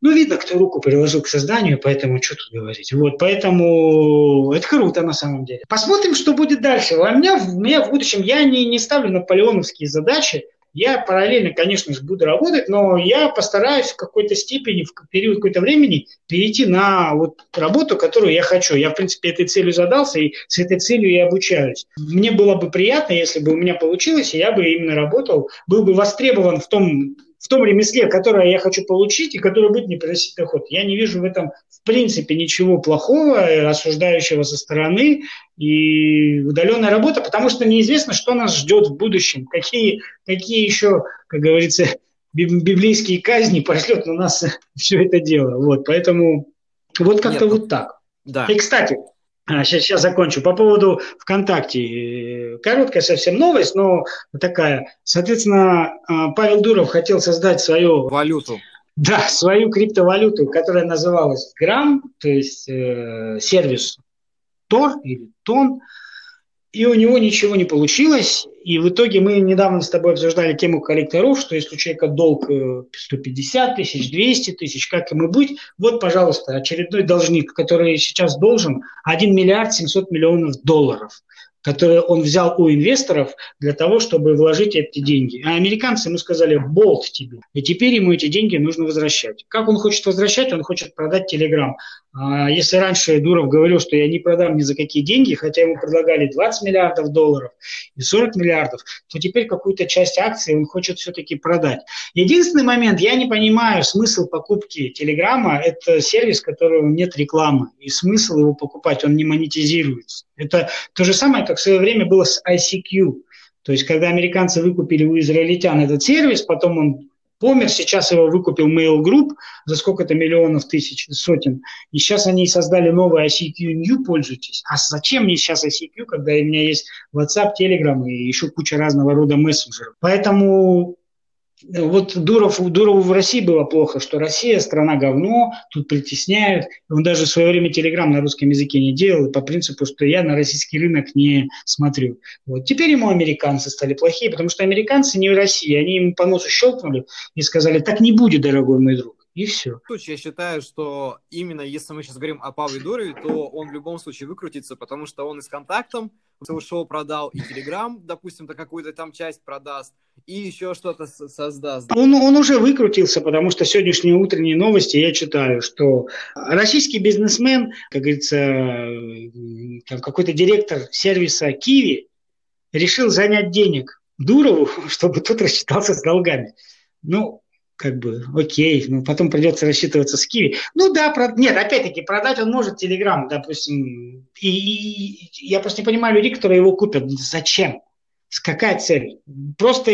ну, видно, кто руку приложил к созданию, поэтому что тут говорить. Вот, поэтому это круто на самом деле. Посмотрим, что будет дальше. У меня, у меня в будущем, я не, не ставлю наполеоновские задачи, Я параллельно, конечно же, буду работать, но я постараюсь в какой-то степени, в период какой-то времени перейти на вот работу, которую я хочу. Я, в принципе, этой целью задался, и с этой целью я обучаюсь. Мне было бы приятно, если бы у меня получилось, и я бы именно работал, был бы востребован в том, в том ремесле, которое я хочу получить и которое будет мне приносить доход. Я не вижу в этом, в принципе, ничего плохого, осуждающего со стороны, и удаленная работа, потому что неизвестно, что нас ждет в будущем, какие, какие еще, как говорится, библейские казни пошлет на нас все это дело. Вот, поэтому вот как-то Нет, вот так. Да. И, кстати, сейчас, сейчас закончу. По поводу ВКонтакте. Короткая совсем новость, но такая. Соответственно, Павел Дуров хотел создать свою... Валюту. Да, свою криптовалюту, которая называлась Грамм, то есть э, сервис Тор или Тон, и у него ничего не получилось. И в итоге мы недавно с тобой обсуждали тему коллекторов, что если у человека долг сто пятьдесят тысяч, двести тысяч, как ему быть? Вот, пожалуйста, очередной должник, который сейчас должен один миллиард семьсот миллионов долларов, которые он взял у инвесторов для того, чтобы вложить эти деньги. А американцы ему сказали: болт тебе. И теперь ему эти деньги нужно возвращать. Как он хочет возвращать? Он хочет продать Телеграм. А если раньше Дуров говорил, что я не продам ни за какие деньги, хотя ему предлагали двадцать миллиардов долларов и сорок миллиардов, то теперь какую-то часть акций он хочет все-таки продать. Единственный момент, я не понимаю смысл покупки Телеграма, это сервис, которого нет рекламы. И смысл его покупать, он не монетизируется. Это то же самое, как в свое время было с ай си кью. То есть, когда американцы выкупили у израильтян этот сервис, потом он помер, сейчас его выкупил Mail Group за сколько-то миллионов тысяч, сотен. И сейчас они создали новый ай си кью New, пользуйтесь. А зачем мне сейчас ай си кью, когда у меня есть WhatsApp, Telegram и еще куча разного рода мессенджеров? Поэтому... Вот Дуров, Дурову в России было плохо, что Россия – страна говно, тут притесняют. Он даже в свое время Телеграм на русском языке не делал, по принципу, что я на российский рынок не смотрю. Вот. Теперь ему американцы стали плохие, потому что американцы не в России. Они ему по носу щелкнули и сказали: так не будет, дорогой мой друг. И все. Я считаю, что именно если мы сейчас говорим о Павле Дурове, то он в любом случае выкрутится, потому что он и с «Контактом» целое шоу продал, и «Телеграм», допустим, какую-то там часть продаст, и еще что-то создаст. Он, он уже выкрутился, потому что сегодняшние утренние новости я читаю, что российский бизнесмен, как говорится, там какой-то директор сервиса «Киви» решил занять денег Дурову, чтобы тот рассчитался с долгами. Ну, как бы, окей, ну потом придется рассчитываться с Киви. Ну да, прод... нет, опять-таки, продать он может Телеграм, допустим. И, и, и я просто не понимаю людей, которые его купят. Зачем? Какая цель? Просто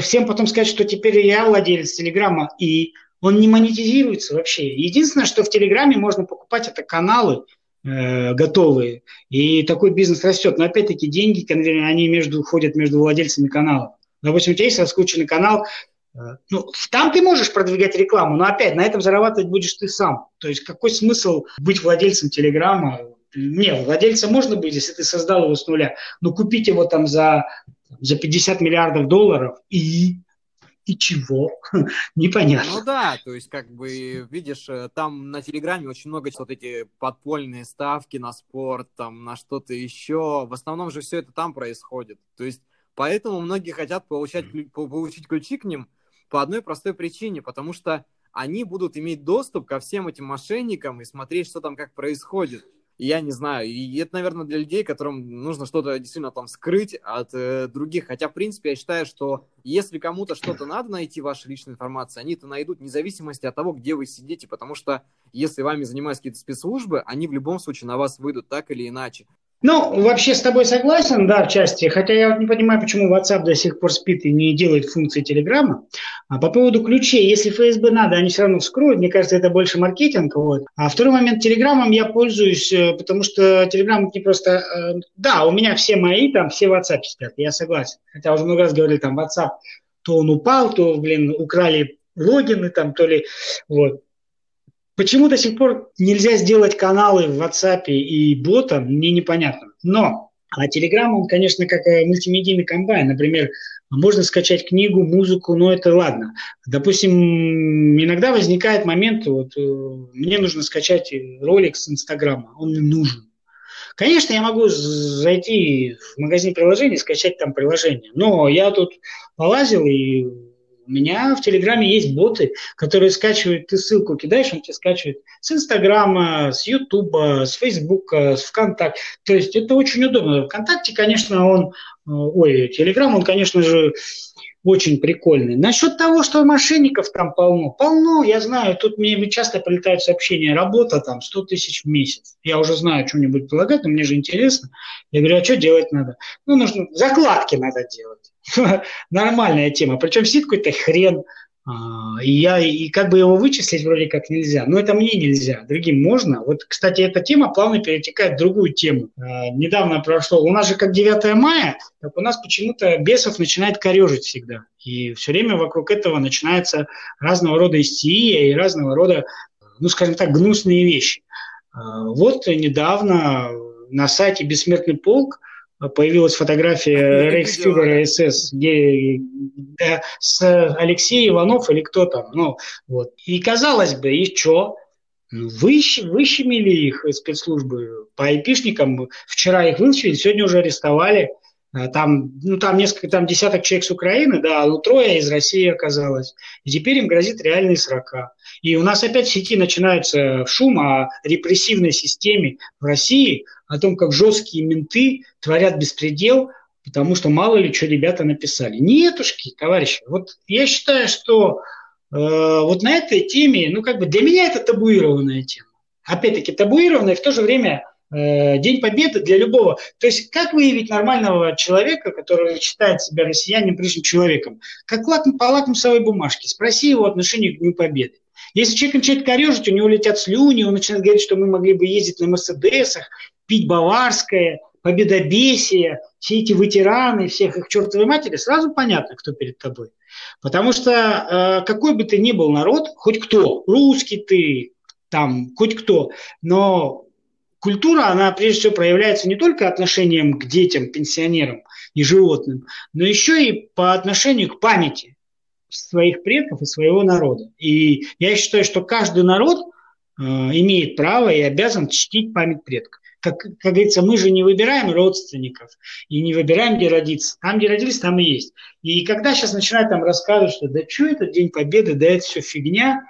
всем потом сказать, что теперь я владелец Телеграма, и он не монетизируется вообще. Единственное, что в Телеграме можно покупать, это каналы э, готовые. И такой бизнес растет. Но опять-таки деньги, они между, ходят между владельцами каналов. Допустим, у тебя есть раскрученный канал, ну, там ты можешь продвигать рекламу, но опять на этом зарабатывать будешь ты сам. То есть какой смысл быть владельцем Телеграма? Не, владельцем можно быть, если ты создал его с нуля, но купить его там за, за пятьдесят миллиардов долларов и, и чего? Непонятно. Ну да, то есть как бы видишь, там на Телеграме очень много вот эти подпольные ставки на спорт, там на что-то еще. В основном же все это там происходит. То есть поэтому многие хотят получать, получить ключи к ним, по одной простой причине, потому что они будут иметь доступ ко всем этим мошенникам и смотреть, что там как происходит. И я не знаю, и это, наверное, для людей, которым нужно что-то действительно там скрыть от э, других. Хотя, в принципе, я считаю, что если кому-то что-то надо найти, вашу личную информацию, они это найдут вне зависимости от того, где вы сидите, потому что если вами занимаются какие-то спецслужбы, они в любом случае на вас выйдут так или иначе. Ну, вообще с тобой согласен, да, в части, хотя я вот не понимаю, почему WhatsApp до сих пор спит и не делает функции Телеграма. А по поводу ключей, если эф эс бэ надо, они все равно вскроют, мне кажется, это больше маркетинг, вот. А второй момент, Телеграмом я пользуюсь, потому что Телеграм не просто... Да, у меня все мои, там, все в WhatsApp сидят, я согласен. Хотя уже много раз говорили, там, WhatsApp, то он упал, то, блин, украли логины, там, то ли, вот. Почему до сих пор нельзя сделать каналы в WhatsApp и бота, мне непонятно. Но а Telegram, он, конечно, как мультимедийный комбайн. Например, можно скачать книгу, музыку, но это ладно. Допустим, иногда возникает момент, вот мне нужно скачать ролик с Инстаграма, он мне нужен. Конечно, я могу зайти в магазин приложений, скачать там приложение, но я тут полазил, и у меня в Телеграме есть боты, которые скачивают, ты ссылку кидаешь, он тебе скачивает с Инстаграма, с Ютуба, с Фейсбука, с ВКонтакте. То есть это очень удобно. ВКонтакте, конечно, он... Ой, Телеграм, он, конечно же, очень прикольный. Насчет того, что мошенников там полно. Полно, я знаю, тут мне часто прилетают сообщения, работа там сто тысяч в месяц. Я уже знаю, что-нибудь предлагать, но мне же интересно. Я говорю, а что делать надо? Ну, нужно закладки надо делать. Нормальная тема. Причем сидит какой-то хрен. И, я, и как бы его вычислить вроде как нельзя. Но это мне нельзя, другим можно. Вот, кстати, эта тема плавно перетекает в другую тему. Э, недавно прошло, у нас же как девятое мая, так у нас почему-то бесов начинает корежить всегда. И все время вокруг этого начинается разного рода истерия и разного рода, ну, скажем так, гнусные вещи. Э, вот недавно на сайте «Бессмертный полк» появилась фотография рейхсфюрера СС да, с Алексеем Иванов или кто там. Ну, вот. И казалось бы, и что? Вы, выщемили их спецслужбы по айпишникам. Вчера их вылучили, сегодня уже арестовали. Там, ну, там несколько, там десяток человек с Украины, да, а трое из России оказалось. И теперь им грозит реальные срока. И у нас опять в сети начинается шум о репрессивной системе в России, о том, как жесткие менты творят беспредел, потому что мало ли что ребята написали. Нетушки, товарищи. Вот я считаю, что э, вот на этой теме, ну, как бы для меня это табуированная тема. Опять-таки, табуированная, и в то же время э, День Победы для любого. То есть, как выявить нормального человека, который считает себя россиянином, прежним человеком? Как лак, по лакмусовой бумажке. Спроси его отношение к Дню Победы. Если человек начинает корежить, у него летят слюни, он начинает говорить, что мы могли бы ездить на мерседесах, пить баварское, победобесие, все эти ветераны, всех их чертовой матери, сразу понятно, кто перед тобой. Потому что э, какой бы ты ни был народ, хоть кто, русский ты, там, хоть кто, но культура, она прежде всего проявляется не только отношением к детям, пенсионерам и животным, но еще и по отношению к памяти своих предков и своего народа. И я считаю, что каждый народ э, имеет право и обязан чтить память предков. Как, как говорится, мы же не выбираем родственников и не выбираем, где родиться. Там, где родились, там и есть. И когда сейчас начинают там рассказывать, что да что это День Победы, да это все фигня,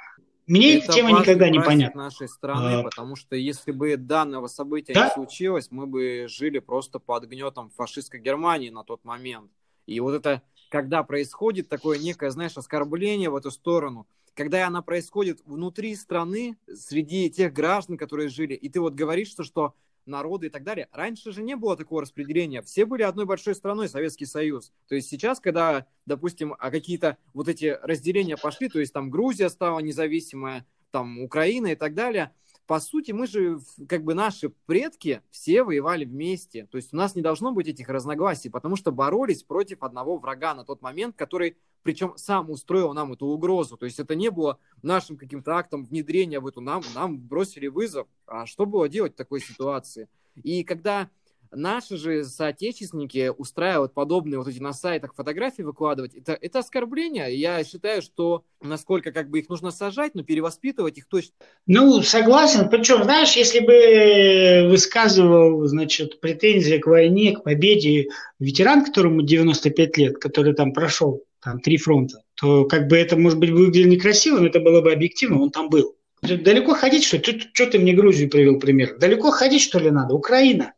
мне эта тема никогда не понятна. Нашей страны, а... потому что если бы данного события да? не случилось, мы бы жили просто под гнетом фашистской Германии на тот момент. И вот это, когда происходит такое некое, знаешь, оскорбление в эту сторону, когда она происходит внутри страны, среди тех граждан, которые жили, и ты вот говоришь, что, что народы и так далее. Раньше же не было такого распределения. Все были одной большой страной, Советский Союз. То есть сейчас, когда, допустим, какие-то вот эти разделения пошли, то есть там Грузия стала независимая, там Украина и так далее, по сути, мы же, как бы наши предки все воевали вместе. То есть у нас не должно быть этих разногласий, потому что боролись против одного врага на тот момент, который, причем, сам устроил нам эту угрозу. То есть это не было нашим каким-то актом внедрения в эту нам. Нам бросили вызов. А что было делать в такой ситуации? И когда наши же соотечественники устраивают подобные вот эти на сайтах фотографии выкладывать, это, это оскорбление. Я считаю, что насколько как бы их нужно сажать, но перевоспитывать их точно. Ну, согласен. Причем, знаешь, если бы высказывал, значит, претензии к войне, к победе ветеран, которому девяносто пять лет, который там прошел там три фронта, то как бы это, может быть, выглядело некрасиво, но это было бы объективно, он там был. Далеко ходить, что ли? Ты, что ты мне Грузию привел пример? Далеко ходить, что ли, надо? Украина.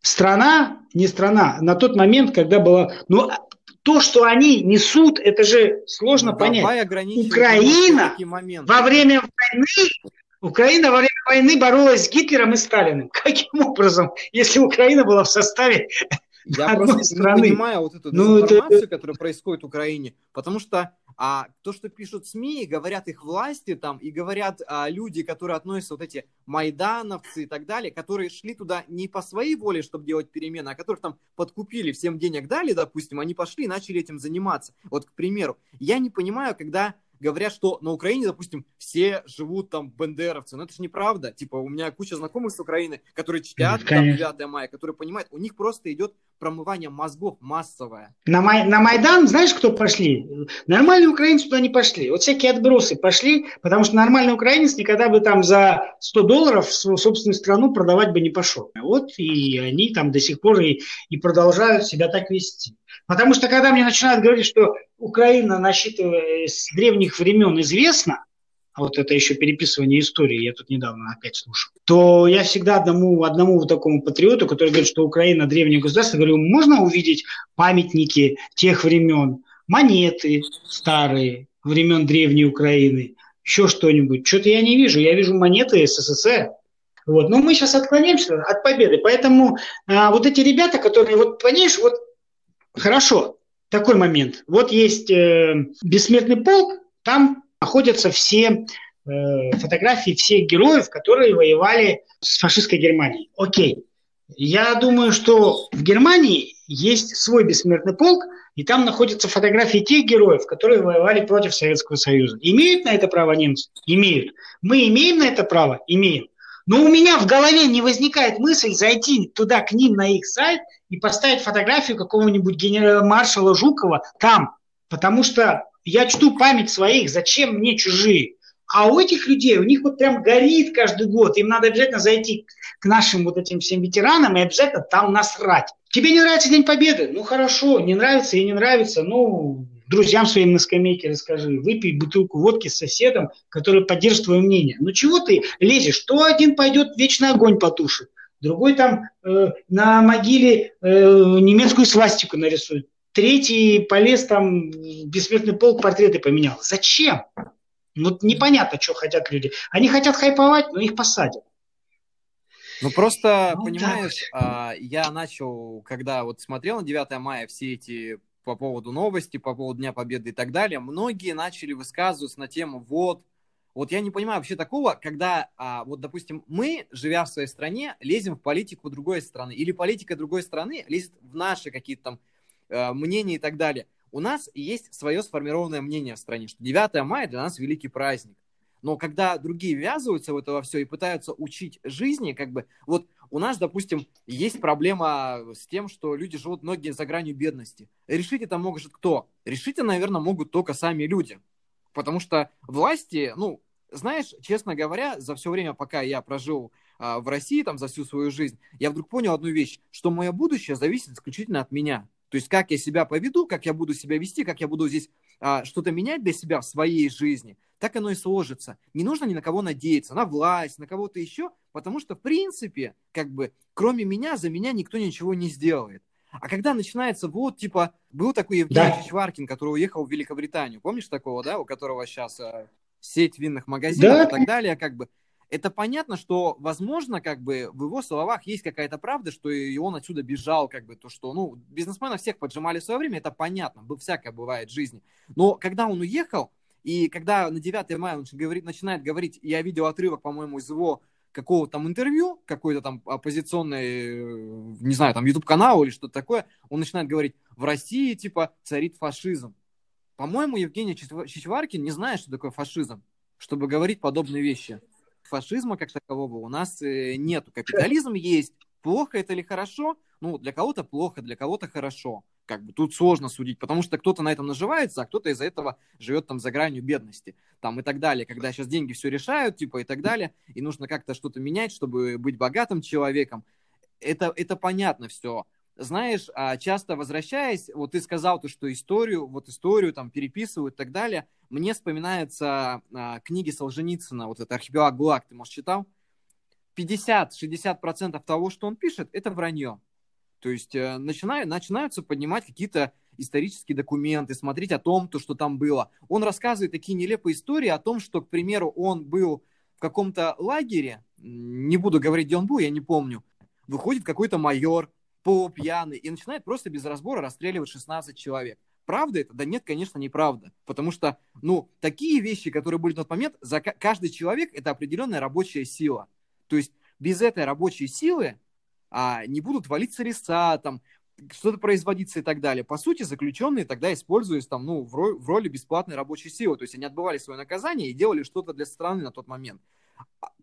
Страна, не страна, на тот момент, когда была... Ну, то, что они несут, это же сложно ну, понять. Украина во время войны... Украина во время войны боролась с Гитлером и Сталиным. Каким образом, если Украина была в составе Я просто страны. Не понимаю вот эту ну, информацию, это... которая происходит в Украине, потому что а, то, что пишут СМИ, говорят их власти там, и говорят а, люди, которые относятся, вот эти майдановцы и так далее, которые шли туда не по своей воле, чтобы делать перемены, а которых там подкупили, всем денег дали, допустим, они пошли и начали этим заниматься. Вот, к примеру, я не понимаю, когда говорят, что на Украине, допустим, все живут там бендеровцы. Но это же неправда. Типа, у меня куча знакомых с Украины, которые чтят там девятое мая, которые понимают, у них просто идет промывание мозгов массовое. На, май, на Майдан знаешь, кто пошли? Нормальные украинцы туда не пошли. Вот всякие отбросы пошли, потому что нормальный украинец никогда бы там за сто долларов свою собственную страну продавать бы не пошел. Вот и они там до сих пор и, и продолжают себя так вести. Потому что когда мне начинают говорить, что Украина, насчитывая с древних времен, известна, а вот это еще переписывание истории, я тут недавно опять слушал, то я всегда одному, одному вот такому патриоту, который говорит, что Украина древнее государство, говорю, можно увидеть памятники тех времен, монеты старые, времен древней Украины, еще что-нибудь. Что-то я не вижу, я вижу монеты эс эс эс эр. Вот. Но мы сейчас отклоняемся от победы, поэтому а, вот эти ребята, которые, вот понимаешь, вот хорошо, такой момент. Вот есть э, «Бессмертный полк», там находятся все э, фотографии всех героев, которые воевали с фашистской Германией. Окей. Я думаю, что в Германии есть свой «Бессмертный полк», и там находятся фотографии тех героев, которые воевали против Советского Союза. Имеют на это право немцы? Имеют. Мы имеем на это право? Имеем. Но у меня в голове не возникает мысль зайти туда к ним на их сайт и поставить фотографию какого-нибудь генерал-маршала Жукова там. Потому что я чту память своих, зачем мне чужие. А у этих людей, у них вот прям горит каждый год. Им надо обязательно зайти к нашим вот этим всем ветеранам и обязательно там насрать. Тебе не нравится День Победы? Ну хорошо, не нравится и не нравится, ну... Друзьям своим на скамейке расскажи, выпей бутылку водки с соседом, который поддержит твое мнение. Ну чего ты лезешь? То один пойдет, вечный огонь потушит, другой там э, на могиле э, немецкую свастику нарисует, третий полез там, Бессмертный полк портреты поменял. Зачем? Вот непонятно, что хотят люди. Они хотят хайповать, но их посадят. Ну просто, ну, понимаешь, да. Я начал, когда вот смотрел на девятое мая все эти... по поводу новости, по поводу Дня Победы и так далее, многие начали высказываться на тему вот, вот я не понимаю вообще такого, когда, а, вот, допустим, мы, живя в своей стране, лезем в политику другой страны, или политика другой страны лезет в наши какие-то там э, мнения и так далее. У нас есть свое сформированное мнение в стране, что девятое мая для нас великий праздник. Но когда другие ввязываются в это во все и пытаются учить жизни, как бы, вот у нас, допустим, есть проблема с тем, что люди живут многие за гранью бедности. Решить это может кто? Решить, наверное, могут только сами люди. Потому что власти, ну, знаешь, честно говоря, за все время, пока я прожил а, в России, там, за всю свою жизнь, я вдруг понял одну вещь, что мое будущее зависит исключительно от меня. То есть как я себя поведу, как я буду себя вести, как я буду здесь а, что-то менять для себя в своей жизни, так оно и сложится. Не нужно ни на кого надеяться, на власть, на кого-то еще, потому что, в принципе, как бы, кроме меня, за меня никто ничего не сделает. А когда начинается, вот, типа, был такой Евгений да. Чичваркин, который уехал в Великобританию, помнишь такого, да, у которого сейчас а, сеть винных магазинов да. и так далее, как бы. Это понятно, что, возможно, как бы в его словах есть какая-то правда, что и он отсюда бежал, как бы, то, что, ну, бизнесменов всех поджимали в свое время, это понятно, всякое бывает в жизни. Но когда он уехал, и когда на девятое мая он говорит, начинает говорить, я видел отрывок, по-моему, из его какого-то там интервью, какой-то там оппозиционной, не знаю, там, YouTube-канал или что-то такое, он начинает говорить, в России, типа, царит фашизм. По-моему, Евгений Чичваркин не знает, что такое фашизм, чтобы говорить подобные вещи. Фашизма как такового у нас нету. Капитализм есть. Плохо это или хорошо? Ну, для кого-то плохо, для кого-то хорошо. Как бы тут сложно судить, потому что кто-то на этом наживается, а кто-то из-за этого живет там за гранью бедности, там и так далее. Когда сейчас деньги все решают, типа и так далее, и нужно как-то что-то менять, чтобы быть богатым человеком. Это, это понятно все. Знаешь, часто возвращаясь, вот ты сказал, то, что историю, вот историю там переписывают и так далее. Мне вспоминаются а, книги Солженицына, вот этот «Архипелаг ГУЛАГ», ты, может, читал? пятьдесят-шестьдесят процентов того, что он пишет, это вранье. То есть начинают, начинаются поднимать какие-то исторические документы, смотреть о том, то, что там было. Он рассказывает такие нелепые истории о том, что, к примеру, он был в каком-то лагере, не буду говорить, где он был, я не помню, выходит какой-то майор, полупьяный, и начинает просто без разбора расстреливать шестнадцать человек. Правда это? Да нет, конечно, неправда. Потому что, ну, такие вещи, которые были в тот момент, за каждый человек это определенная рабочая сила. То есть без этой рабочей силы а, не будут валиться леса, там, что-то производиться и так далее. По сути, заключенные тогда использовались там, ну, в, ро- в роли бесплатной рабочей силы. То есть они отбывали свое наказание и делали что-то для страны на тот момент.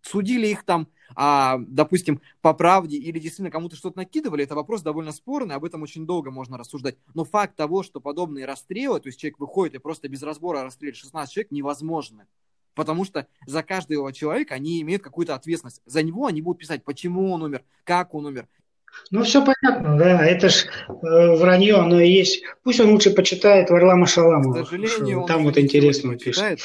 Судили их там, а, допустим, по правде или действительно кому-то что-то накидывали, это вопрос довольно спорный, об этом очень долго можно рассуждать. Но факт того, что подобные расстрелы, то есть человек выходит и просто без разбора расстрелит шестнадцать человек, невозможно. Потому что за каждого человека они имеют какую-то ответственность. За него они будут писать, почему он умер, как он умер. Ну, все понятно, да, это ж э, вранье, оно и есть. Пусть он лучше почитает Варлама Шаламова, к сожалению, там вот интересно пишет.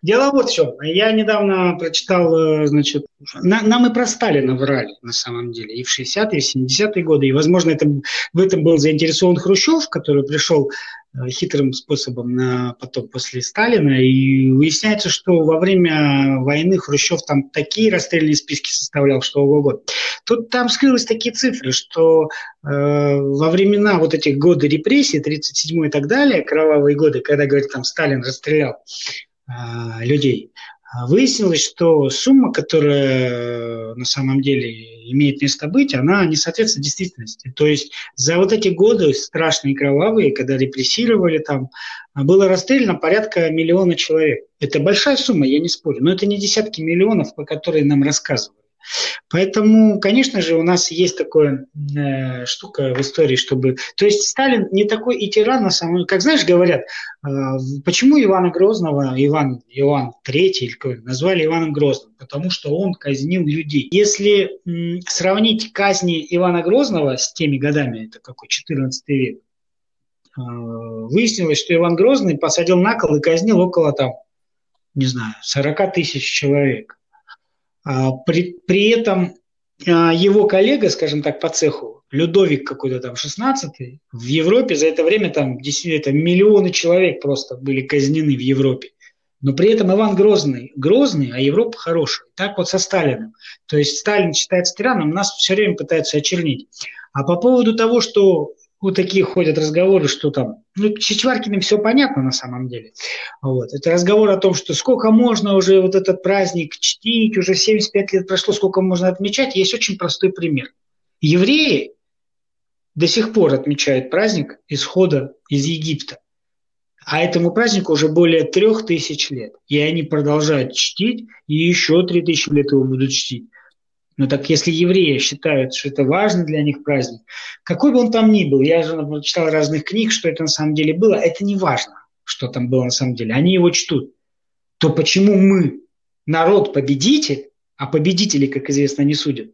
Дело вот в чем. Я недавно прочитал, значит, на, нам и про Сталина врали, на самом деле, и в шестидесятые, и в семидесятые годы, и, возможно, это, в этом был заинтересован Хрущев, который пришел хитрым способом на потом после Сталина, и выясняется, что во время войны Хрущев там такие расстрельные списки составлял, что ого-го. Тут там скрылись такие цифры, что э, во времена вот этих годы репрессий, тридцать седьмой и так далее, кровавые годы, когда, говорят, там Сталин расстрелял э, людей, выяснилось, что сумма, которая на самом деле имеет место быть, она не соответствует действительности. То есть за вот эти годы страшные и кровавые, когда репрессировали там, было расстреляно порядка миллиона человек. Это большая сумма, я не спорю, но это не десятки миллионов, по которые нам рассказывают. Поэтому, конечно же, у нас есть такая э, штука в истории, чтобы... То есть Сталин не такой и тиран, на самом деле. Как, знаешь, говорят, э, почему Ивана Грозного, Иван, Иван Третий, назвали Иваном Грозным? Потому что он казнил людей. Если м, сравнить казни Ивана Грозного с теми годами, это какой четырнадцатый век, э, выяснилось, что Иван Грозный посадил на кол и казнил около, там, не знаю, сорок тысяч человек. При, при этом его коллега, скажем так, по цеху, Людовик какой-то там шестнадцатый, в Европе за это время там это миллионы человек просто были казнены в Европе. Но при этом Иван Грозный, Грозный, а Европа хорошая. Так вот со Сталиным. То есть Сталин считается тираном, нас все время пытаются очернить. А по поводу того, что вот такие ходят разговоры, что там... Ну, Чичваркиным все понятно на самом деле. Вот. Это разговор о том, что сколько можно уже вот этот праздник чтить, уже семьдесят пять лет прошло, сколько можно отмечать. Есть очень простой пример. Евреи до сих пор отмечают праздник исхода из Египта. А этому празднику уже более трех тысяч лет. И они продолжают чтить, и еще три тысячи лет его будут чтить. Но так если евреи считают, что это важный для них праздник, какой бы он там ни был, я же читал разных книг, что это на самом деле было, это не важно, что там было на самом деле, они его чтут. То почему мы, народ победитель, а победители, как известно, не судят,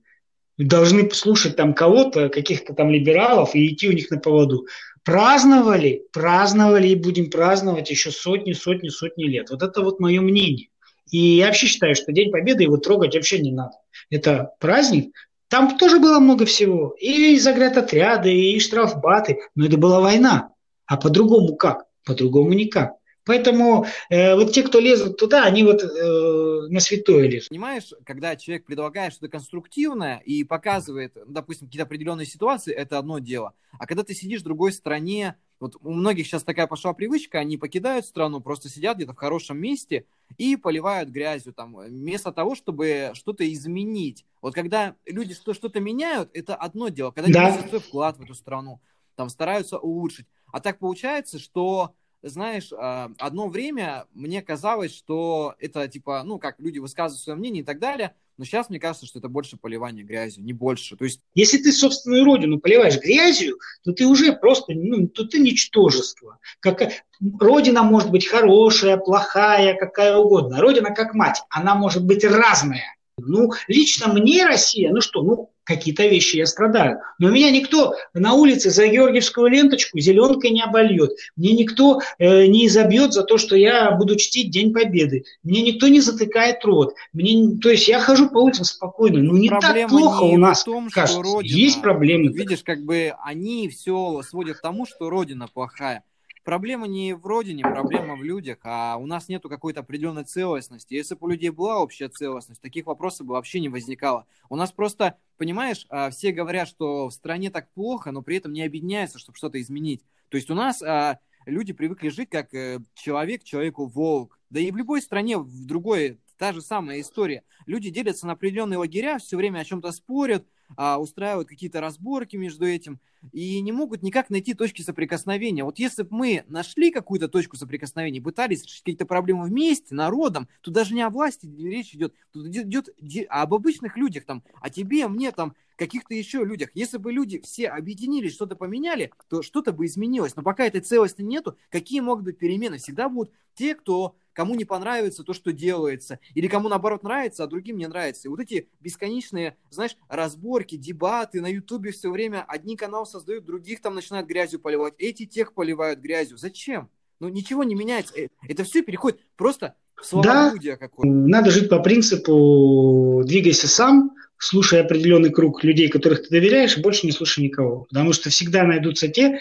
должны слушать там кого-то, каких-то там либералов и идти у них на поводу? Праздновали, праздновали и будем праздновать еще сотни, сотни, сотни лет. Вот это вот мое мнение. И я вообще считаю, что День Победы его трогать вообще не надо. Это праздник. Там тоже было много всего. И заградотряды, и штрафбаты. Но это была война. А по-другому как? По-другому никак. Поэтому э, вот те, кто лезут туда, они вот э, на святое лезут. Понимаешь, когда человек предлагает что-то конструктивное и показывает, допустим, какие-то определенные ситуации, это одно дело. А когда ты сидишь в другой стране, вот у многих сейчас такая пошла привычка, они покидают страну, просто сидят где-то в хорошем месте и поливают грязью, там, вместо того, чтобы что-то изменить. Вот когда люди что-то меняют, это одно дело. Когда да. Они делают свой вклад в эту страну, там, стараются улучшить. А так получается, что... Знаешь, одно время мне казалось, что это типа, ну, как люди высказывают свое мнение и так далее, но сейчас мне кажется, что это больше поливание грязью, не больше. То есть... Если ты собственную родину поливаешь грязью, то ты уже просто, ну, то ты ничтожество. Как... Родина может быть хорошая, плохая, какая угодно. Родина как мать, она может быть разная. Ну, лично мне Россия, ну что, ну, какие-то вещи я страдаю. Но меня никто на улице за георгиевскую ленточку зеленкой не обольет. Мне никто э, не изобьет за то, что я буду чтить День Победы. Мне никто не затыкает рот. Мне, то есть я хожу по улицам спокойно. Ну, не проблема так плохо не у нас, в том, кажется. Что Родина, есть проблемы. Видишь, как бы они все сводят к тому, что Родина плохая. Проблема не в Родине, проблема в людях, а у нас нету какой-то определенной целостности. Если бы у людей была общая целостность, таких вопросов бы вообще не возникало. У нас просто, понимаешь, все говорят, что в стране так плохо, но при этом не объединяются, чтобы что-то изменить. То есть у нас люди привыкли жить как человек человеку волк. Да и в любой стране, в другой, та же самая история. Люди делятся на определенные лагеря, все время о чем-то спорят, устраивают какие-то разборки между этим. и не могут никак найти точки соприкосновения. Вот если бы мы нашли какую-то точку соприкосновения, пытались решить какие-то проблемы вместе, народом, то даже не о власти речь идет, тут идет об обычных людях, там, о тебе, мне, там, каких-то еще людях. Если бы люди все объединились, что-то поменяли, то что-то бы изменилось. Но пока этой целости нету, какие могут быть перемены? Всегда будут те, кто... кому не понравится то, что делается, или кому, наоборот, нравится, а другим не нравится. И вот эти бесконечные, знаешь, разборки, дебаты, на Ютубе все время одни каналы создают, других там начинают грязью поливать, эти тех поливают грязью. Зачем? Ну, ничего не меняется. Это все переходит просто в словоблудие какое-то. Надо жить по принципу «двигайся сам», слушай определенный круг людей, которых ты доверяешь, и больше не слушай никого. Потому что всегда найдутся те,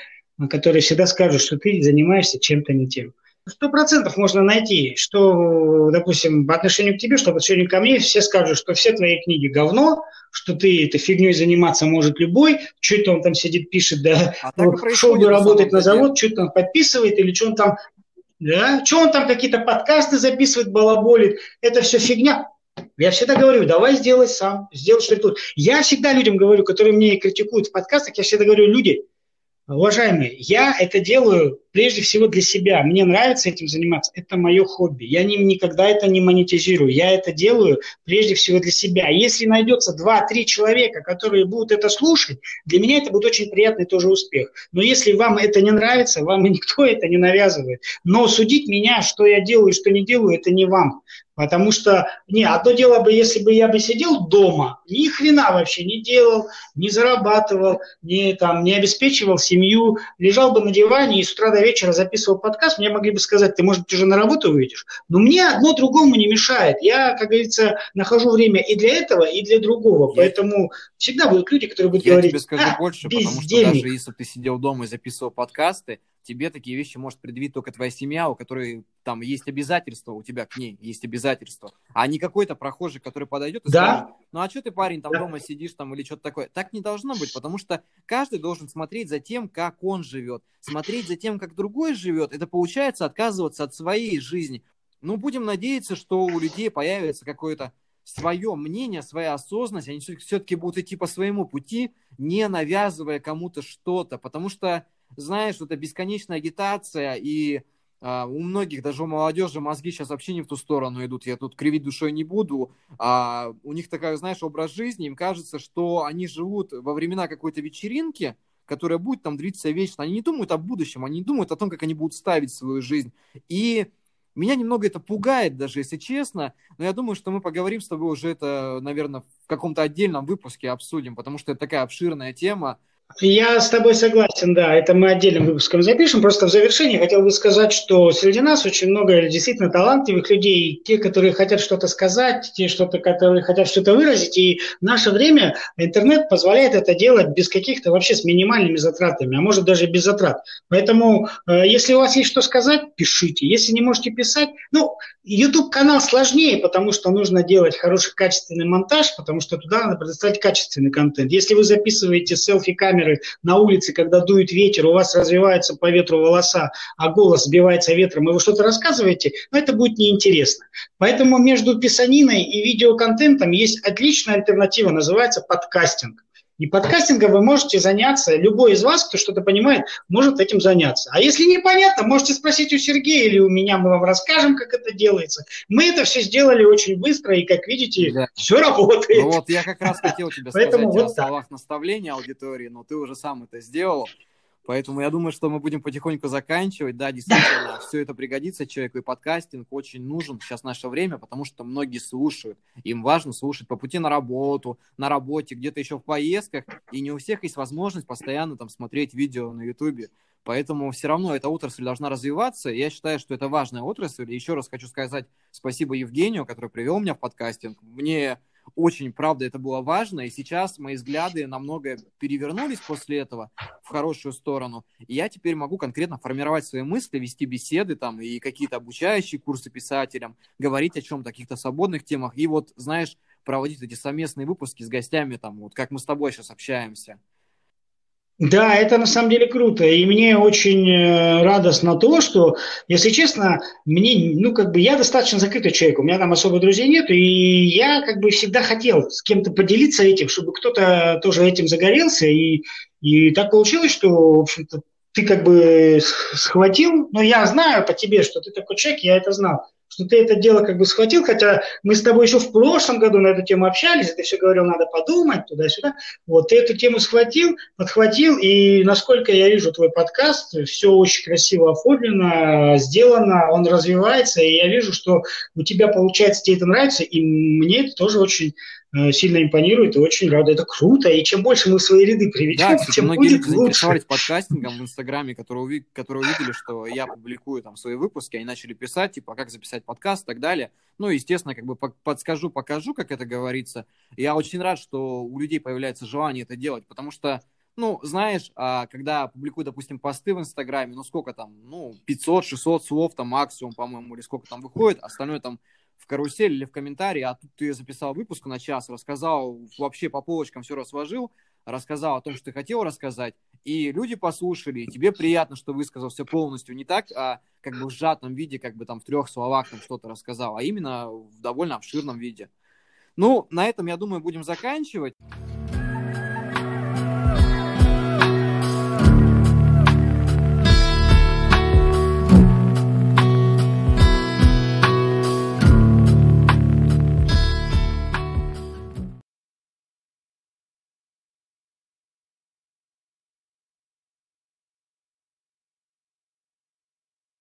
которые всегда скажут, что ты занимаешься чем-то не тем. Сто процентов можно найти, что, допустим, по отношению к тебе, что по отношению ко мне, все скажут, что все твои книги говно, что ты этой фигней заниматься может любой, что это он там сидит, пишет, да, а вот, шел бы работать на завод, что это он подписывает, или что он там, да, что он там какие-то подкасты записывает, балаболит, это все фигня. Я всегда говорю, давай сделай сам, сделай что-то тут. Я всегда людям говорю, которые мне критикуют в подкастах, я всегда говорю, люди, уважаемые, я это делаю прежде всего для себя. Мне нравится этим заниматься. Это мое хобби. Я ним никогда это не монетизирую. Я это делаю прежде всего для себя. Если найдется два-три человека, которые будут это слушать, для меня это будет очень приятный тоже успех. Но если вам это не нравится, вам никто это не навязывает. Но судить меня, что я делаю и что не делаю, это не вам. Потому что, не, одно дело бы, если бы я бы сидел дома, ни хрена вообще не делал, не зарабатывал, не, там, не обеспечивал семью, лежал бы на диване и с утра до вечера записывал подкаст, мне могли бы сказать, ты, может, уже на работу выйдешь. Но мне одно другому не мешает. Я, как говорится, нахожу время и для этого, и для другого. Я... Поэтому всегда будут люди, которые будут я говорить, я тебе скажу а, больше, бездельник. Потому что даже если ты сидел дома и записывал подкасты, тебе такие вещи может предъявить только твоя семья, у которой там есть обязательства, у тебя к ней есть обязательства, а не какой-то прохожий, который подойдет и да? скажет, ну а что ты, парень, там да. дома сидишь там или что-то такое. Так не должно быть, потому что каждый должен смотреть за тем, как он живет. Смотреть за тем, как другой живет, это получается отказываться от своей жизни. Ну, будем надеяться, что у людей появится какое-то свое мнение, своя осознанность, они все-таки будут идти по своему пути, не навязывая кому-то что-то, потому что знаешь, это бесконечная агитация, и а, у многих, даже у молодежи, мозги сейчас вообще не в ту сторону идут. Я тут кривить душой не буду. А, у них такой, знаешь, образ жизни. Им кажется, что они живут во времена какой-то вечеринки, которая будет там длиться вечно. Они не думают о будущем, они не думают о том, как они будут ставить свою жизнь. И меня немного это пугает, даже если честно. Но я думаю, что мы поговорим с тобой уже это, наверное, в каком-то отдельном выпуске обсудим, потому что это такая обширная тема. Я с тобой согласен, да, это мы отдельным выпуском запишем. Просто в завершении хотел бы сказать, что среди нас очень много действительно талантливых людей, те, которые хотят что-то сказать, те, что-то, которые хотят что-то выразить, и в наше время интернет позволяет это делать без каких-то вообще с минимальными затратами, а может даже без затрат. Поэтому, если у вас есть что сказать, пишите, если не можете писать, ну, YouTube-канал сложнее, потому что нужно делать хороший качественный монтаж, потому что туда надо предоставить качественный контент. Если вы записываете селфи-камеры, на улице, когда дует ветер, у вас развиваются по ветру волоса, а голос сбивается ветром, и вы что-то рассказываете, но это будет неинтересно. Поэтому между писаниной и видеоконтентом есть отличная альтернатива, называется подкастинг. И подкастингом вы можете заняться, любой из вас, кто что-то понимает, может этим заняться. А если непонятно, можете спросить у Сергея или у меня, мы вам расскажем, как это делается. Мы это все сделали очень быстро, и, как видите, да. все работает. Ну, вот я как раз хотел тебе сказать вот о словах наставления аудитории, но ты уже сам это сделал. Поэтому я думаю, что мы будем потихоньку заканчивать. Да, действительно, все это пригодится человеку, и подкастинг очень нужен сейчас в наше время, потому что многие слушают. Им важно слушать по пути на работу, на работе, где-то еще в поездках. И не у всех есть возможность постоянно там смотреть видео на Ютубе. Поэтому все равно эта отрасль должна развиваться. Я считаю, что это важная отрасль. И еще раз хочу сказать спасибо Евгению, который привел меня в подкастинг. Мне очень, правда, это было важно, и сейчас мои взгляды намного перевернулись после этого в хорошую сторону, и я теперь могу конкретно формировать свои мысли, вести беседы там и какие-то обучающие курсы писателям, говорить о чем-то, о каких-то свободных темах, и вот, знаешь, проводить эти совместные выпуски с гостями, там, вот как мы с тобой сейчас общаемся. Да, это на самом деле круто, и мне очень радостно то, что, если честно, мне, ну, как бы, я достаточно закрытый человек, у меня там особо друзей нет, и я, как бы, всегда хотел с кем-то поделиться этим, чтобы кто-то тоже этим загорелся, и, и так получилось, что, в общем-то, ты, как бы, схватил, но я знаю по тебе, что ты такой человек, я это знал, что ты это дело, как бы, схватил, хотя мы с тобой еще в прошлом году на эту тему общались, ты все говорил, надо подумать, туда-сюда. Вот, ты эту тему схватил, подхватил, и, насколько я вижу твой подкаст, все очень красиво оформлено, сделано, он развивается, и я вижу, что у тебя получается, тебе это нравится, и мне это тоже очень сильно импонирует и очень рада. Это круто, и чем больше мы в свои ряды приведем, да, тем будет лучше. Многие подкастингом в Инстаграме, которые, которые увидели, что я публикую там свои выпуски, они начали писать, типа, как записать подкаст и так далее. Ну, естественно, как бы подскажу, покажу, как это говорится. Я очень рад, что у людей появляется желание это делать, потому что, ну, знаешь, когда публикую, допустим, посты в Инстаграме, ну, сколько там, ну, пятьсот-шестьсот слов там максимум, по-моему, или сколько там выходит, остальное там в карусель или в комментарии, а тут ты записал выпуск на час, рассказал, вообще по полочкам все разложил, рассказал о том, что ты хотел рассказать, и люди послушали, и тебе приятно, что высказал все полностью, не так, а как бы в сжатом виде, как бы там в трех словах там что-то рассказал, а именно в довольно обширном виде. Ну, на этом, я думаю, будем заканчивать.